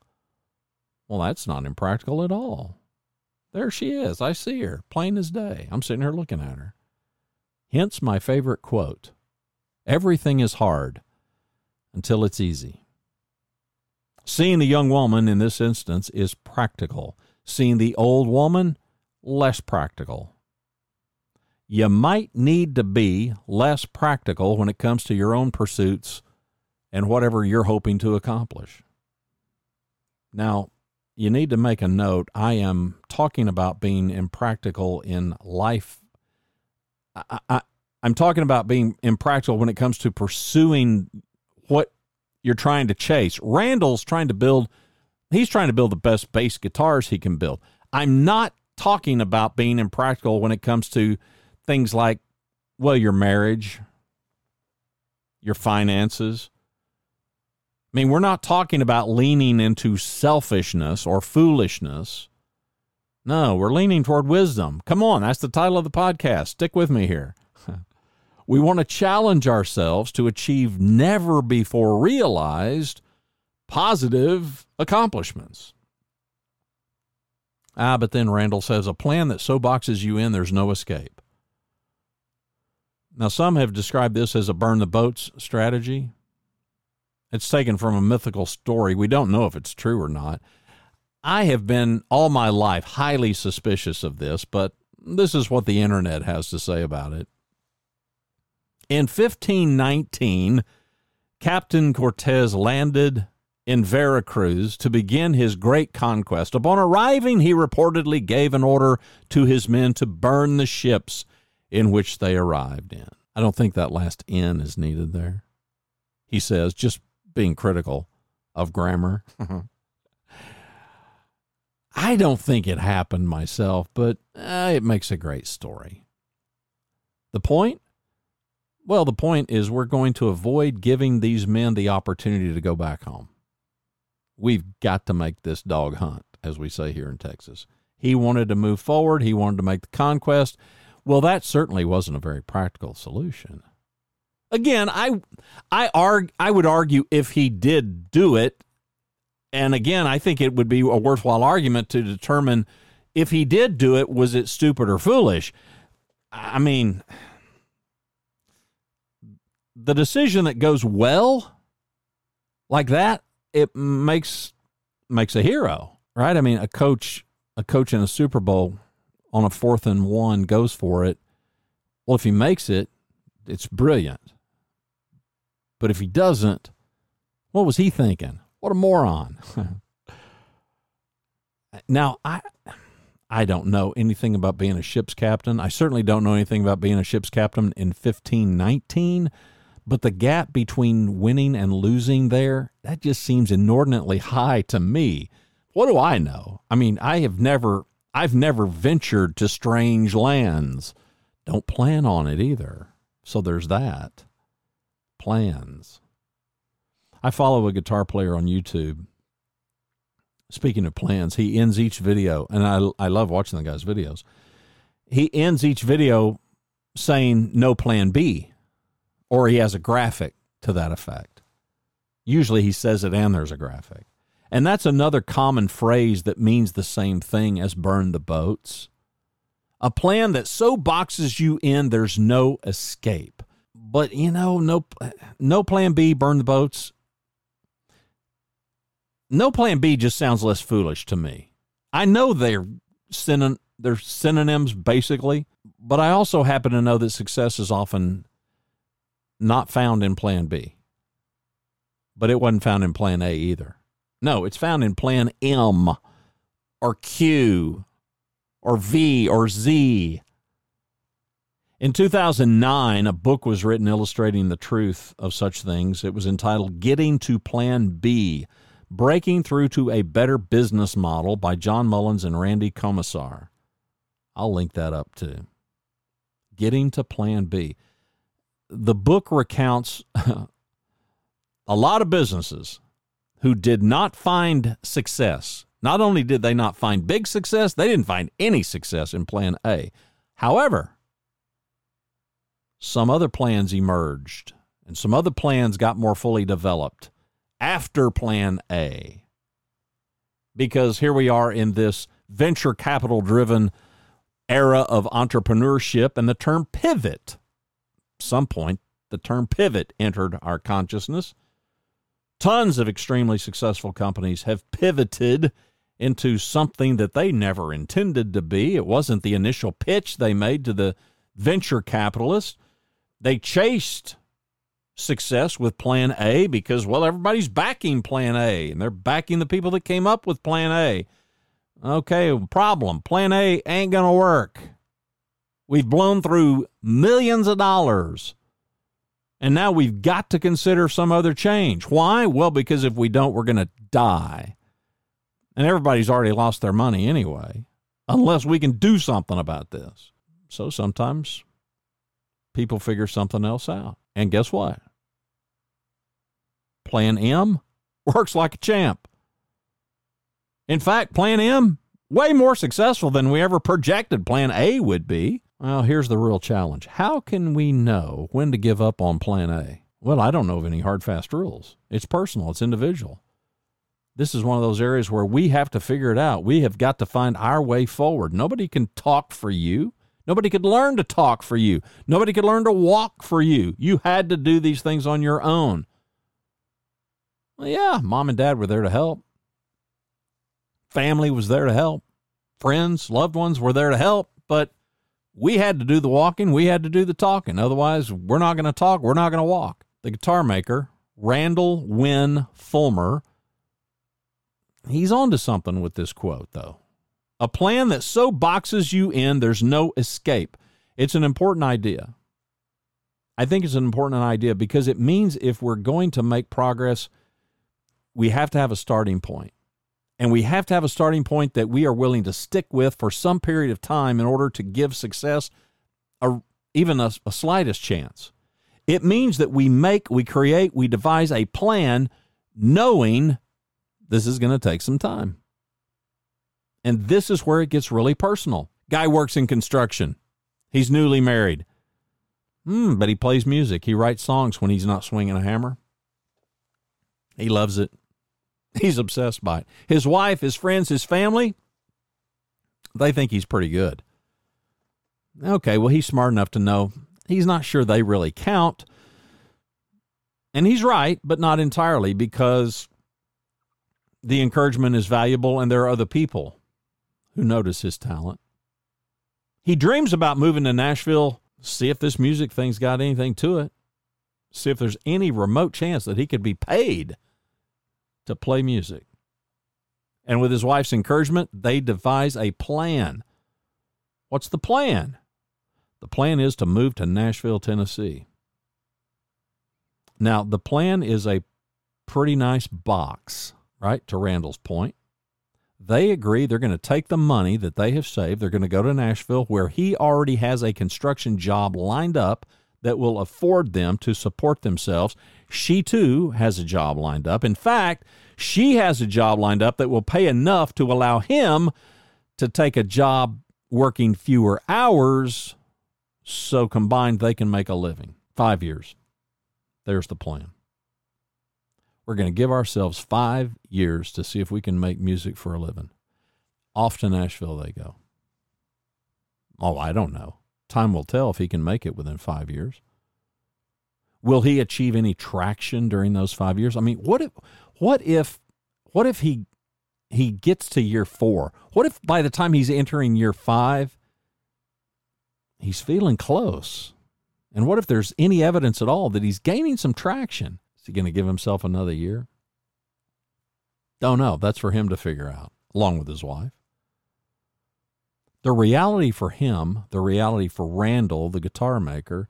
well, that's not impractical at all. There she is. I see her, plain as day. I'm sitting here looking at her. Hence my favorite quote. Everything is hard until it's easy. Seeing the young woman in this instance is practical. Seeing the old woman, less practical. You might need to be less practical when it comes to your own pursuits and whatever you're hoping to accomplish. Now, you need to make a note. I am talking about being impractical in life. I, I I'm talking about being impractical when it comes to pursuing what you're trying to chase. Randall's trying to build, he's trying to build the best bass guitars he can build. I'm not talking about being impractical when it comes to things like, well, your marriage, your finances. I mean, we're not talking about leaning into selfishness or foolishness. No, we're leaning toward wisdom. Come on, that's the title of the podcast. Stick with me here. We want to challenge ourselves to achieve never before realized positive accomplishments. Ah, but then Randall says, a plan that so boxes you in, there's no escape. Now, some have described this as a burn the boats strategy. It's taken from a mythical story. We don't know if it's true or not. I have been all my life highly suspicious of this, but this is what the internet has to say about it. In fifteen nineteen, Captain Cortez landed in Veracruz to begin his great conquest. Upon arriving, he reportedly gave an order to his men to burn the ships in which they arrived in. I don't think that last "in" is needed there. He says, just being critical of grammar. I don't think it happened myself, but uh, it makes a great story. The point? Well, the point is we're going to avoid giving these men the opportunity to go back home. We've got to make this dog hunt, as we say here in Texas. He wanted to move forward. He wanted to make the conquest. Well, that certainly wasn't a very practical solution. Again, I I argue, I would argue if he did do it, and again, I think it would be a worthwhile argument to determine if he did do it, was it stupid or foolish? I mean, the decision that goes well like that, it makes makes a hero, right? I mean, a coach a coach in a Super Bowl on a fourth and one goes for it. Well, if he makes it, it's brilliant. But if he doesn't, what was he thinking? What a moron. Now, I I don't know anything about being a ship's captain. I certainly don't know anything about being a ship's captain in fifteen nineteen, but the gap between winning and losing there, that just seems inordinately high to me. What do I know? I mean, I have never, I've never ventured to strange lands. Don't plan on it either. So there's that. Plans. I follow a guitar player on YouTube. Speaking of plans, he ends each video, and I I love watching the guy's videos. He ends each video saying no plan B, or he has a graphic to that effect. Usually he says it and there's a graphic. And that's another common phrase that means the same thing as burn the boats. A plan that so boxes you in, there's no escape. But, you know, no no plan B, burn the boats. No plan B just sounds less foolish to me. I know they're, syn- they're synonyms, basically, but I also happen to know that success is often not found in plan B. But it wasn't found in plan A either. No, it's found in plan M or Q or V or Z. In two thousand nine, a book was written illustrating the truth of such things. It was entitled Getting to Plan B, Breaking Through to a Better Business Model by John Mullins and Randy Komisar. I'll link that up too. Getting to Plan B. The book recounts a lot of businesses who did not find success. Not only did they not find big success, they didn't find any success in plan A. However, some other plans emerged, and some other plans got more fully developed after plan A. Because here we are in this venture capital-driven era of entrepreneurship, and the term pivot, at some point, the term pivot entered our consciousness. Tons of extremely successful companies have pivoted into something that they never intended to be. It wasn't the initial pitch they made to the venture capitalists. They chased success with plan A because, well, everybody's backing plan A, and they're backing the people that came up with plan A. Okay, problem. Plan A ain't going to work. We've blown through millions of dollars. And now we've got to consider some other change. Why? Well, because if we don't, we're going to die. And everybody's already lost their money anyway, unless we can do something about this. So sometimes people figure something else out. And guess what? Plan M works like a champ. In fact, Plan M, way more successful than we ever projected Plan A would be. Well, here's the real challenge. How can we know when to give up on plan A? Well, I don't know of any hard, fast rules. It's personal. It's individual. This is one of those areas where we have to figure it out. We have got to find our way forward. Nobody can talk for you. Nobody could learn to talk for you. Nobody could learn to walk for you. You had to do these things on your own. Well, yeah, mom and dad were there to help. Family was there to help. Friends, loved ones were there to help, but we had to do the walking. We had to do the talking. Otherwise, we're not going to talk. We're not going to walk. The guitar maker, Randall Wynn Fulmer, he's onto something with this quote, though. A plan that so boxes you in, there's no escape. It's an important idea. I think it's an important idea because it means if we're going to make progress, we have to have a starting point. And we have to have a starting point that we are willing to stick with for some period of time in order to give success a, even a, a slightest chance. It means that we make, we create, we devise a plan knowing this is going to take some time. And this is where it gets really personal. Guy works in construction. He's newly married. Mm, but he plays music. He writes songs when he's not swinging a hammer. He loves it. He's obsessed by it. His wife, his friends, his family, they think he's pretty good. Okay, well, he's smart enough to know he's not sure they really count. And he's right, but not entirely, because the encouragement is valuable and there are other people who notice his talent. He dreams about moving to Nashville, see if this music thing's got anything to it, see if there's any remote chance that he could be paid to play music. And with his wife's encouragement, they devise a plan. What's the plan? The plan is to move to Nashville, Tennessee. Now, the plan is a pretty nice box, right, to Randall's point. They agree they're going to take the money that they have saved. They're going to go to Nashville, where he already has a construction job lined up that will afford them to support themselves. She, too, has a job lined up. In fact, she has a job lined up that will pay enough to allow him to take a job working fewer hours, so combined they can make a living. Five years. There's the plan. We're going to give ourselves five years to see if we can make music for a living. Off to Nashville they go. Oh, I don't know. Time will tell if he can make it within five years. Will he achieve any traction during those five years? I mean, what if, what if, what if he, he gets to year four? What if by the time he's entering year five, he's feeling close? And what if there's any evidence at all that he's gaining some traction? Is he going to give himself another year? Don't know. That's for him to figure out, along with his wife. The reality for him, the reality for Randall, the guitar maker,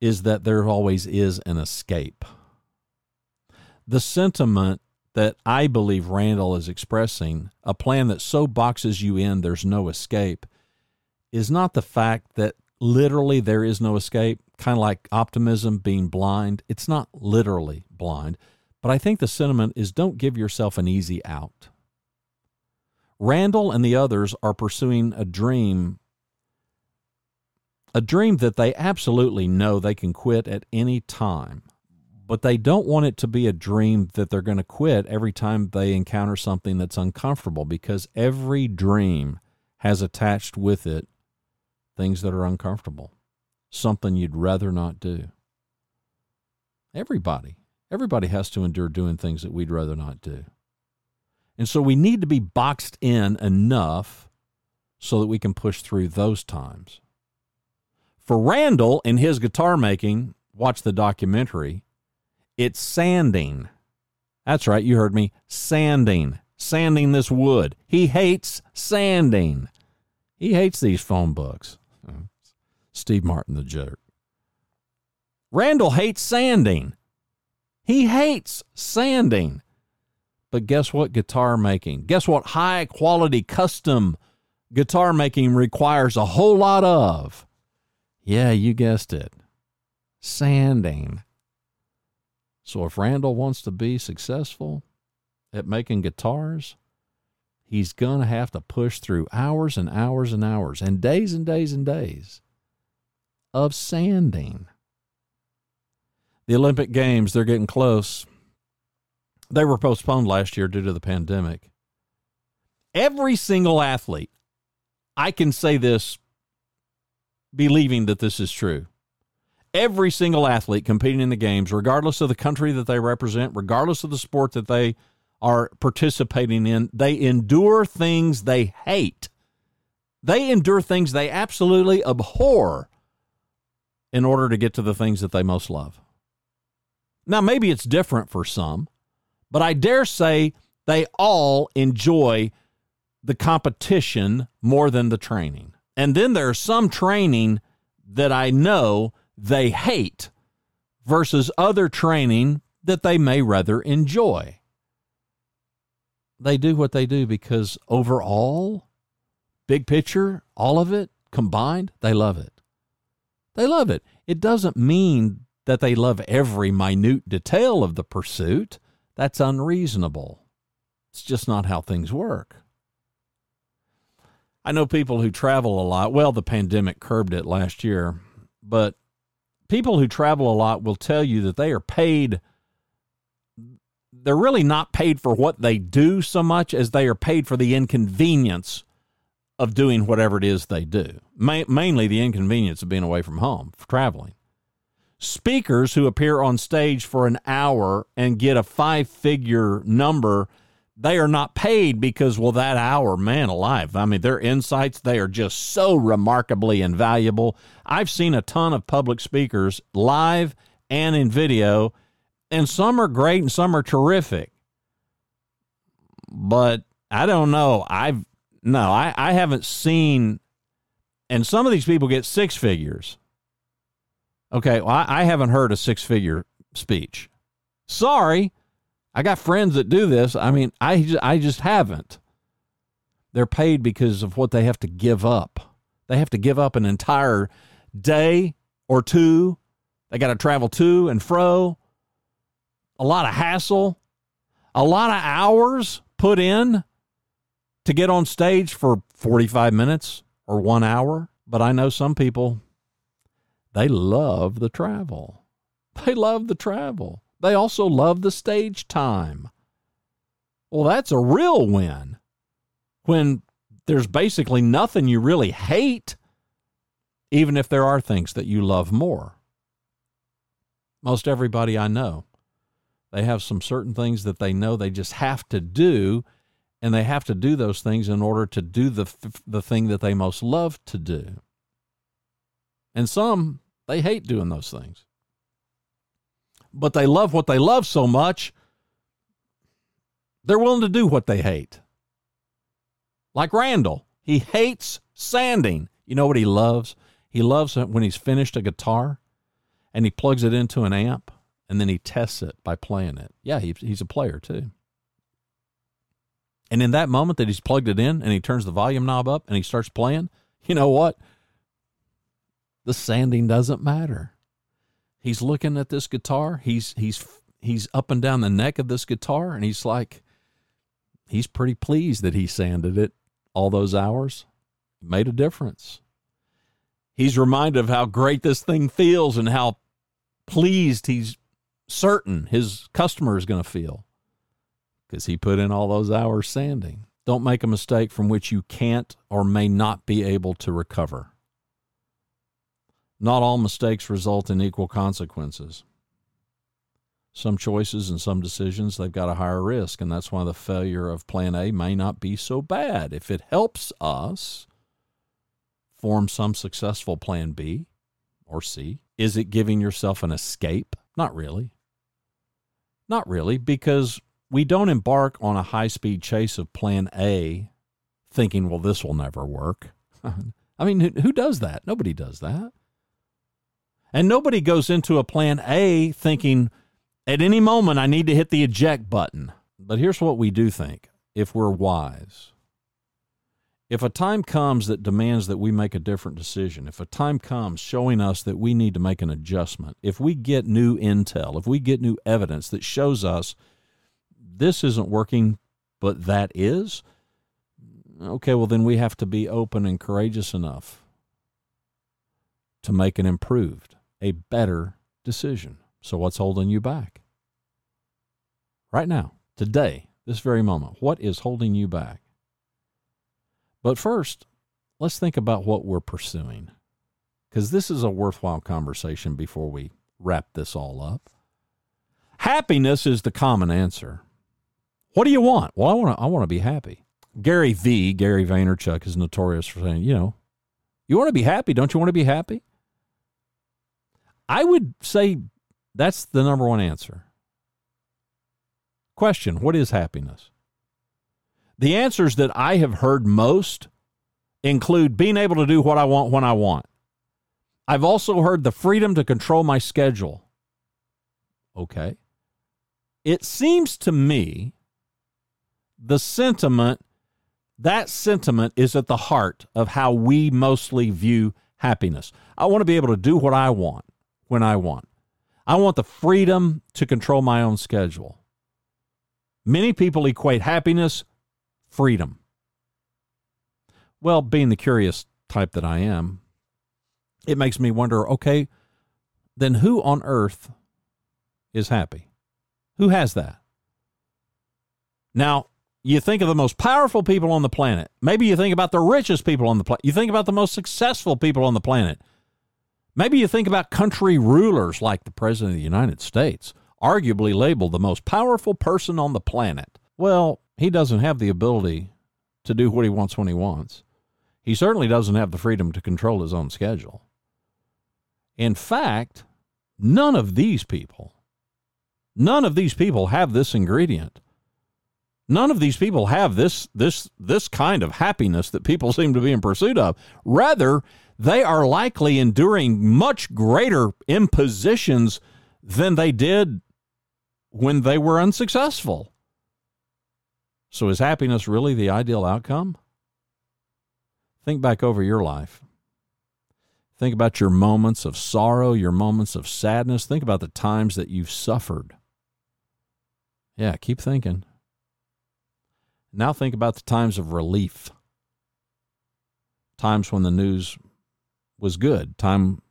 is that there always is an escape. The sentiment that I believe Randall is expressing, a plan that so boxes you in there's no escape, is not the fact that literally there is no escape, kind of like optimism being blind. It's not literally blind, but I think the sentiment is don't give yourself an easy out. Randall and the others are pursuing a dream, a dream that they absolutely know they can quit at any time, but they don't want it to be a dream that they're going to quit every time they encounter something that's uncomfortable, because every dream has attached with it things that are uncomfortable, something you'd rather not do. Everybody, everybody has to endure doing things that we'd rather not do. And so we need to be boxed in enough so that we can push through those times. For Randall and his guitar making, watch the documentary, it's sanding. That's right, you heard me, sanding, sanding this wood. He hates sanding. He hates these phone books. Steve Martin, the jerk. Randall hates sanding. He hates sanding. But guess what guitar making? Guess what high quality custom guitar making requires a whole lot of? Yeah, you guessed it. Sanding. So if Randall wants to be successful at making guitars, he's going to have to push through hours and hours and hours and days and days and days of sanding. The Olympic Games, they're getting close. They were postponed last year due to the pandemic. Every single athlete, I can say this believing that this is true. Every single athlete competing in the games, regardless of the country that they represent, regardless of the sport that they are participating in, they endure things they hate. They endure things they absolutely abhor in order to get to the things that they most love. Now, maybe it's different for some, but I dare say they all enjoy the competition more than the training. And then there's some training that I know they hate versus other training that they may rather enjoy. They do what they do because overall, big picture, all of it combined, they love it. They love it. It doesn't mean that they love every minute detail of the pursuit. That's unreasonable. It's just not how things work. I know people who travel a lot. Well, the pandemic curbed it last year, but people who travel a lot will tell you that they are paid. They're really not paid for what they do so much as they are paid for the inconvenience of doing whatever it is they do, Ma- mainly the inconvenience of being away from home, for traveling. Speakers who appear on stage for an hour and get a five-figure number, they are not paid because, well, that hour, man alive. I mean, their insights, they are just so remarkably invaluable. I've seen a ton of public speakers live and in video, and some are great and some are terrific. But I don't know. I've no, I, I haven't seen, and some of these people get six figures. Okay, well, I, I haven't heard a six-figure speech. Sorry, I got friends that do this. I mean, I, I just haven't. They're paid because of what they have to give up. They have to give up an entire day or two. They got to travel to and fro. A lot of hassle. A lot of hours put in to get on stage for forty-five minutes or one hour. But I know some people... They love the travel. They love the travel. They also love the stage time. Well, that's a real win. When there's basically nothing you really hate, even if there are things that you love more. Most everybody I know, they have some certain things that they know they just have to do, and they have to do those things in order to do the the thing that they most love to do. And some, they hate doing those things. But they love what they love so much, they're willing to do what they hate. Like Randall, he hates sanding. You know what he loves? He loves when he's finished a guitar and he plugs it into an amp and then he tests it by playing it. Yeah, he, he's a player too. And in that moment that he's plugged it in and he turns the volume knob up and he starts playing, you know what? The sanding doesn't matter. He's looking at this guitar. He's he's he's up and down the neck of this guitar, and he's like, he's pretty pleased that he sanded it all those hours. It made a difference. He's reminded of how great this thing feels and how pleased he's certain his customer is going to feel because he put in all those hours sanding. Don't make a mistake from which you can't or may not be able to recover. Not all mistakes result in equal consequences. Some choices and some decisions, they've got a higher risk, and that's why the failure of plan A may not be so bad. If it helps us form some successful plan B or C, is it giving yourself an escape? Not really. Not really, because we don't embark on a high-speed chase of plan A thinking, well, this will never work. I mean, who, who does that? Nobody does that. And nobody goes into a plan A thinking, at any moment, I need to hit the eject button. But here's what we do think, if we're wise. If a time comes that demands that we make a different decision, if a time comes showing us that we need to make an adjustment, if we get new intel, if we get new evidence that shows us this isn't working, but that is, okay, well, then we have to be open and courageous enough to make an improved, a better decision. So what's holding you back? Right now, today, this very moment, what is holding you back? But first, let's think about what we're pursuing, because this is a worthwhile conversation before we wrap this all up. Happiness is the common answer. What do you want? Well, I want to I want to be happy. Gary V, Gary Vaynerchuk, is notorious for saying, you know, you want to be happy, don't you want to be happy? I would say that's the number one answer. Question, what is happiness? The answers that I have heard most include being able to do what I want when I want. I've also heard the freedom to control my schedule. Okay. It seems to me the sentiment, that sentiment is at the heart of how we mostly view happiness. I want to be able to do what I want when I want. I want the freedom to control my own schedule. Many people equate happiness, freedom. Well, being the curious type that I am, it makes me wonder, okay, then who on earth is happy? Who has that? Now, you think of the most powerful people on the planet. Maybe you think about the richest people on the planet. You think about the most successful people on the planet. Maybe you think about country rulers like the President of the United States, arguably labeled the most powerful person on the planet. Well, he doesn't have the ability to do what he wants when he wants. He certainly doesn't have the freedom to control his own schedule. In fact, none of these people, none of these people have this ingredient. None of these people have this, this, this kind of happiness that people seem to be in pursuit of. Rather, they are likely enduring much greater impositions than they did when they were unsuccessful. So is happiness really the ideal outcome? Think back over your life. Think about your moments of sorrow, your moments of sadness. Think about the times that you've suffered. Yeah, keep thinking. Now think about the times of relief. Times when the news was good, time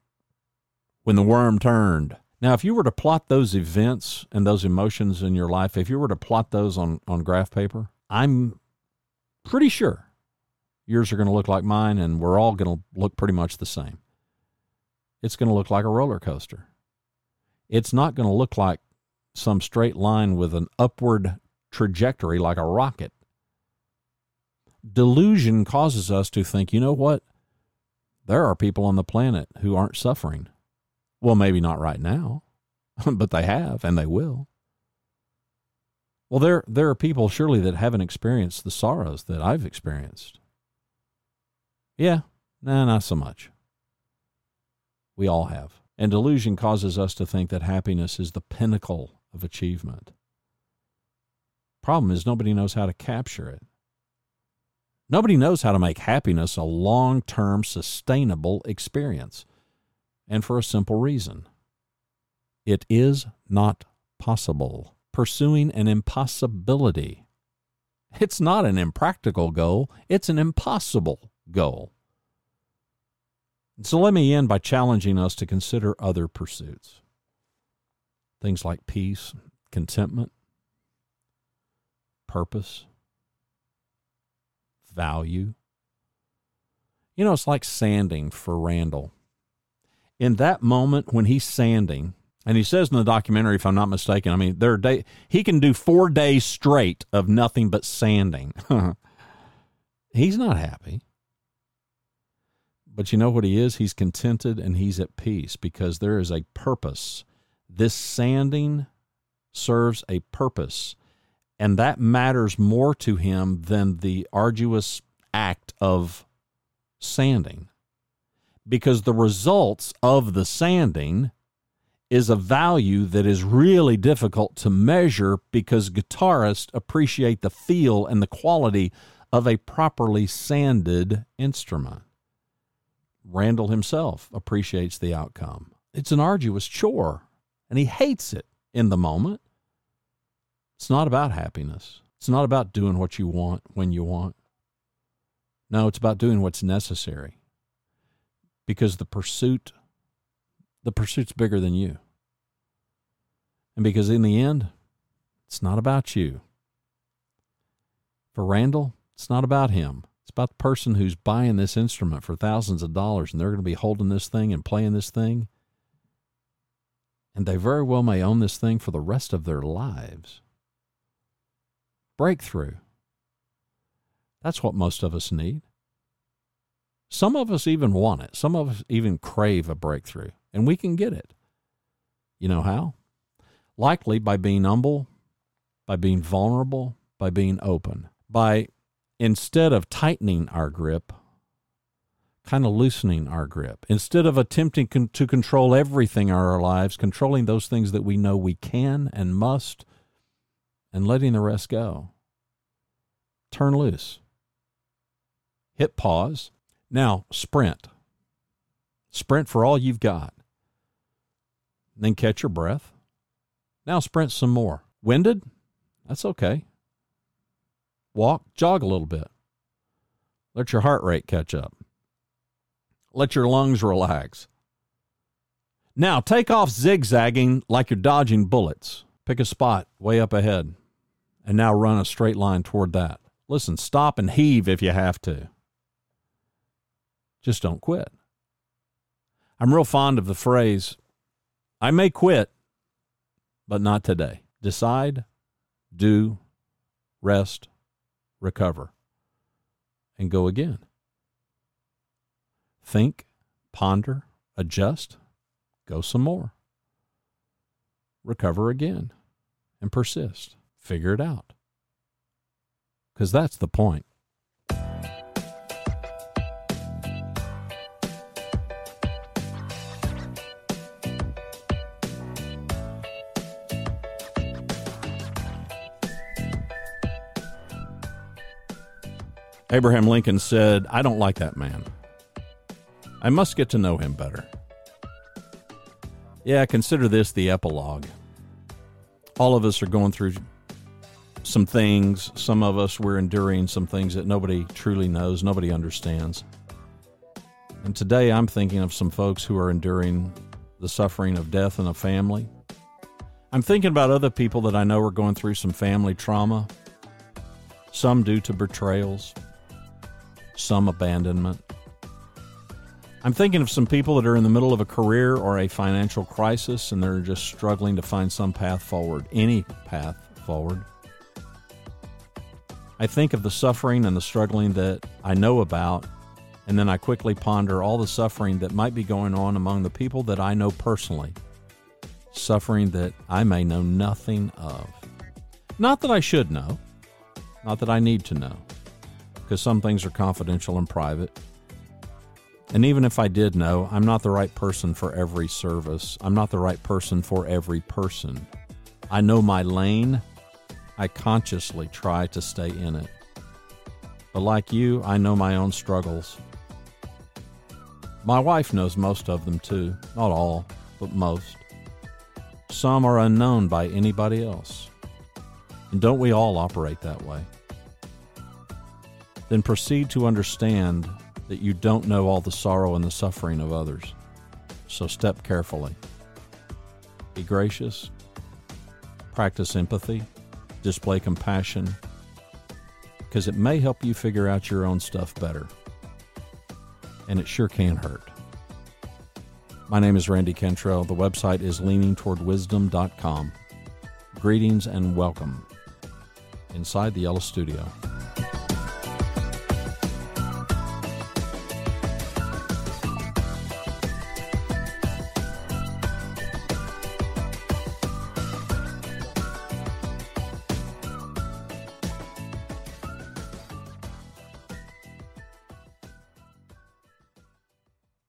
when the worm turned. Now, if you were to plot those events and those emotions in your life, if you were to plot those on, on graph paper, I'm pretty sure yours are going to look like mine, and we're all going to look pretty much the same. It's going to look like a roller coaster. It's not going to look like some straight line with an upward trajectory like a rocket. Delusion causes us to think, you know what? There are people on the planet who aren't suffering. Well, maybe not right now, but they have and they will. Well, there there are people surely that haven't experienced the sorrows that I've experienced. Yeah, nah, not so much. We all have. And delusion causes us to think that happiness is the pinnacle of achievement. Problem is nobody knows how to capture it. Nobody knows how to make happiness a long-term, sustainable experience. And for a simple reason. It is not possible. Pursuing an impossibility. It's not an impractical goal. It's an impossible goal. So let me end by challenging us to consider other pursuits. Things like peace, contentment, purpose, value. You know, it's like sanding for Randall. In that moment when he's sanding, and he says in the documentary, if I'm not mistaken, I mean, there are day, he can do four days straight of nothing but sanding. He's not happy. But you know what he is? He's contented and he's at peace because there is a purpose. This sanding serves a purpose, and that matters more to him than the arduous act of sanding. Because the results of the sanding is a value that is really difficult to measure because guitarists appreciate the feel and the quality of a properly sanded instrument. Randall himself appreciates the outcome. It's an arduous chore, and he hates it in the moment. It's not about happiness. It's not about doing what you want when you want. No, it's about doing what's necessary. Because the pursuit, the pursuit's bigger than you. And because in the end, it's not about you. For Randall, it's not about him. It's about the person who's buying this instrument for thousands of dollars, and they're going to be holding this thing and playing this thing. And they very well may own this thing for the rest of their lives. Breakthrough. That's what most of us need. Some of us even want it. Some of us even crave a breakthrough, and we can get it. You know how? Likely by being humble, by being vulnerable, by being open, by instead of tightening our grip, kind of loosening our grip, instead of attempting con- to control everything in our lives, controlling those things that we know we can and must, and letting the rest go. Turn loose. Hit pause. Now, sprint. Sprint for all you've got. Then catch your breath. Now sprint some more. Winded? That's okay. Walk, jog a little bit. Let your heart rate catch up. Let your lungs relax. Now, take off zigzagging like you're dodging bullets. Pick a spot way up ahead, and now run a straight line toward that. Listen, stop and heave if you have to. Just don't quit. I'm real fond of the phrase, I may quit, but not today. Decide, do, rest, recover, and go again. Think, ponder, adjust, go some more. Recover again and persist. Figure it out. Because that's the point. Abraham Lincoln said, I don't like that man. I must get to know him better. Yeah, consider this the epilogue. All of us are going through some things. Some of us, we're enduring some things that nobody truly knows, nobody understands. And today I'm thinking of some folks who are enduring the suffering of death in a family. I'm thinking about other people that I know are going through some family trauma, some due to betrayals, some abandonment. I'm thinking of some people that are in the middle of a career or a financial crisis, and they're just struggling to find some path forward, any path forward. I think of the suffering and the struggling that I know about, and then I quickly ponder all the suffering that might be going on among the people that I know personally, suffering that I may know nothing of. Not that I should know, not that I need to know, because some things are confidential and private. And even if I did know, I'm not the right person for every service. I'm not the right person for every person. I know my lane. I consciously try to stay in it. But like you, I know my own struggles. My wife knows most of them too. Not all, but most. Some are unknown by anybody else. And don't we all operate that way? Then proceed to understand that you don't know all the sorrow and the suffering of others. So step carefully. Be gracious. Practice empathy. Display compassion. Because it may help you figure out your own stuff better. And it sure can hurt. My name is Randy Cantrell. The website is leaning toward wisdom dot com. Greetings and welcome inside the Yellow Studio.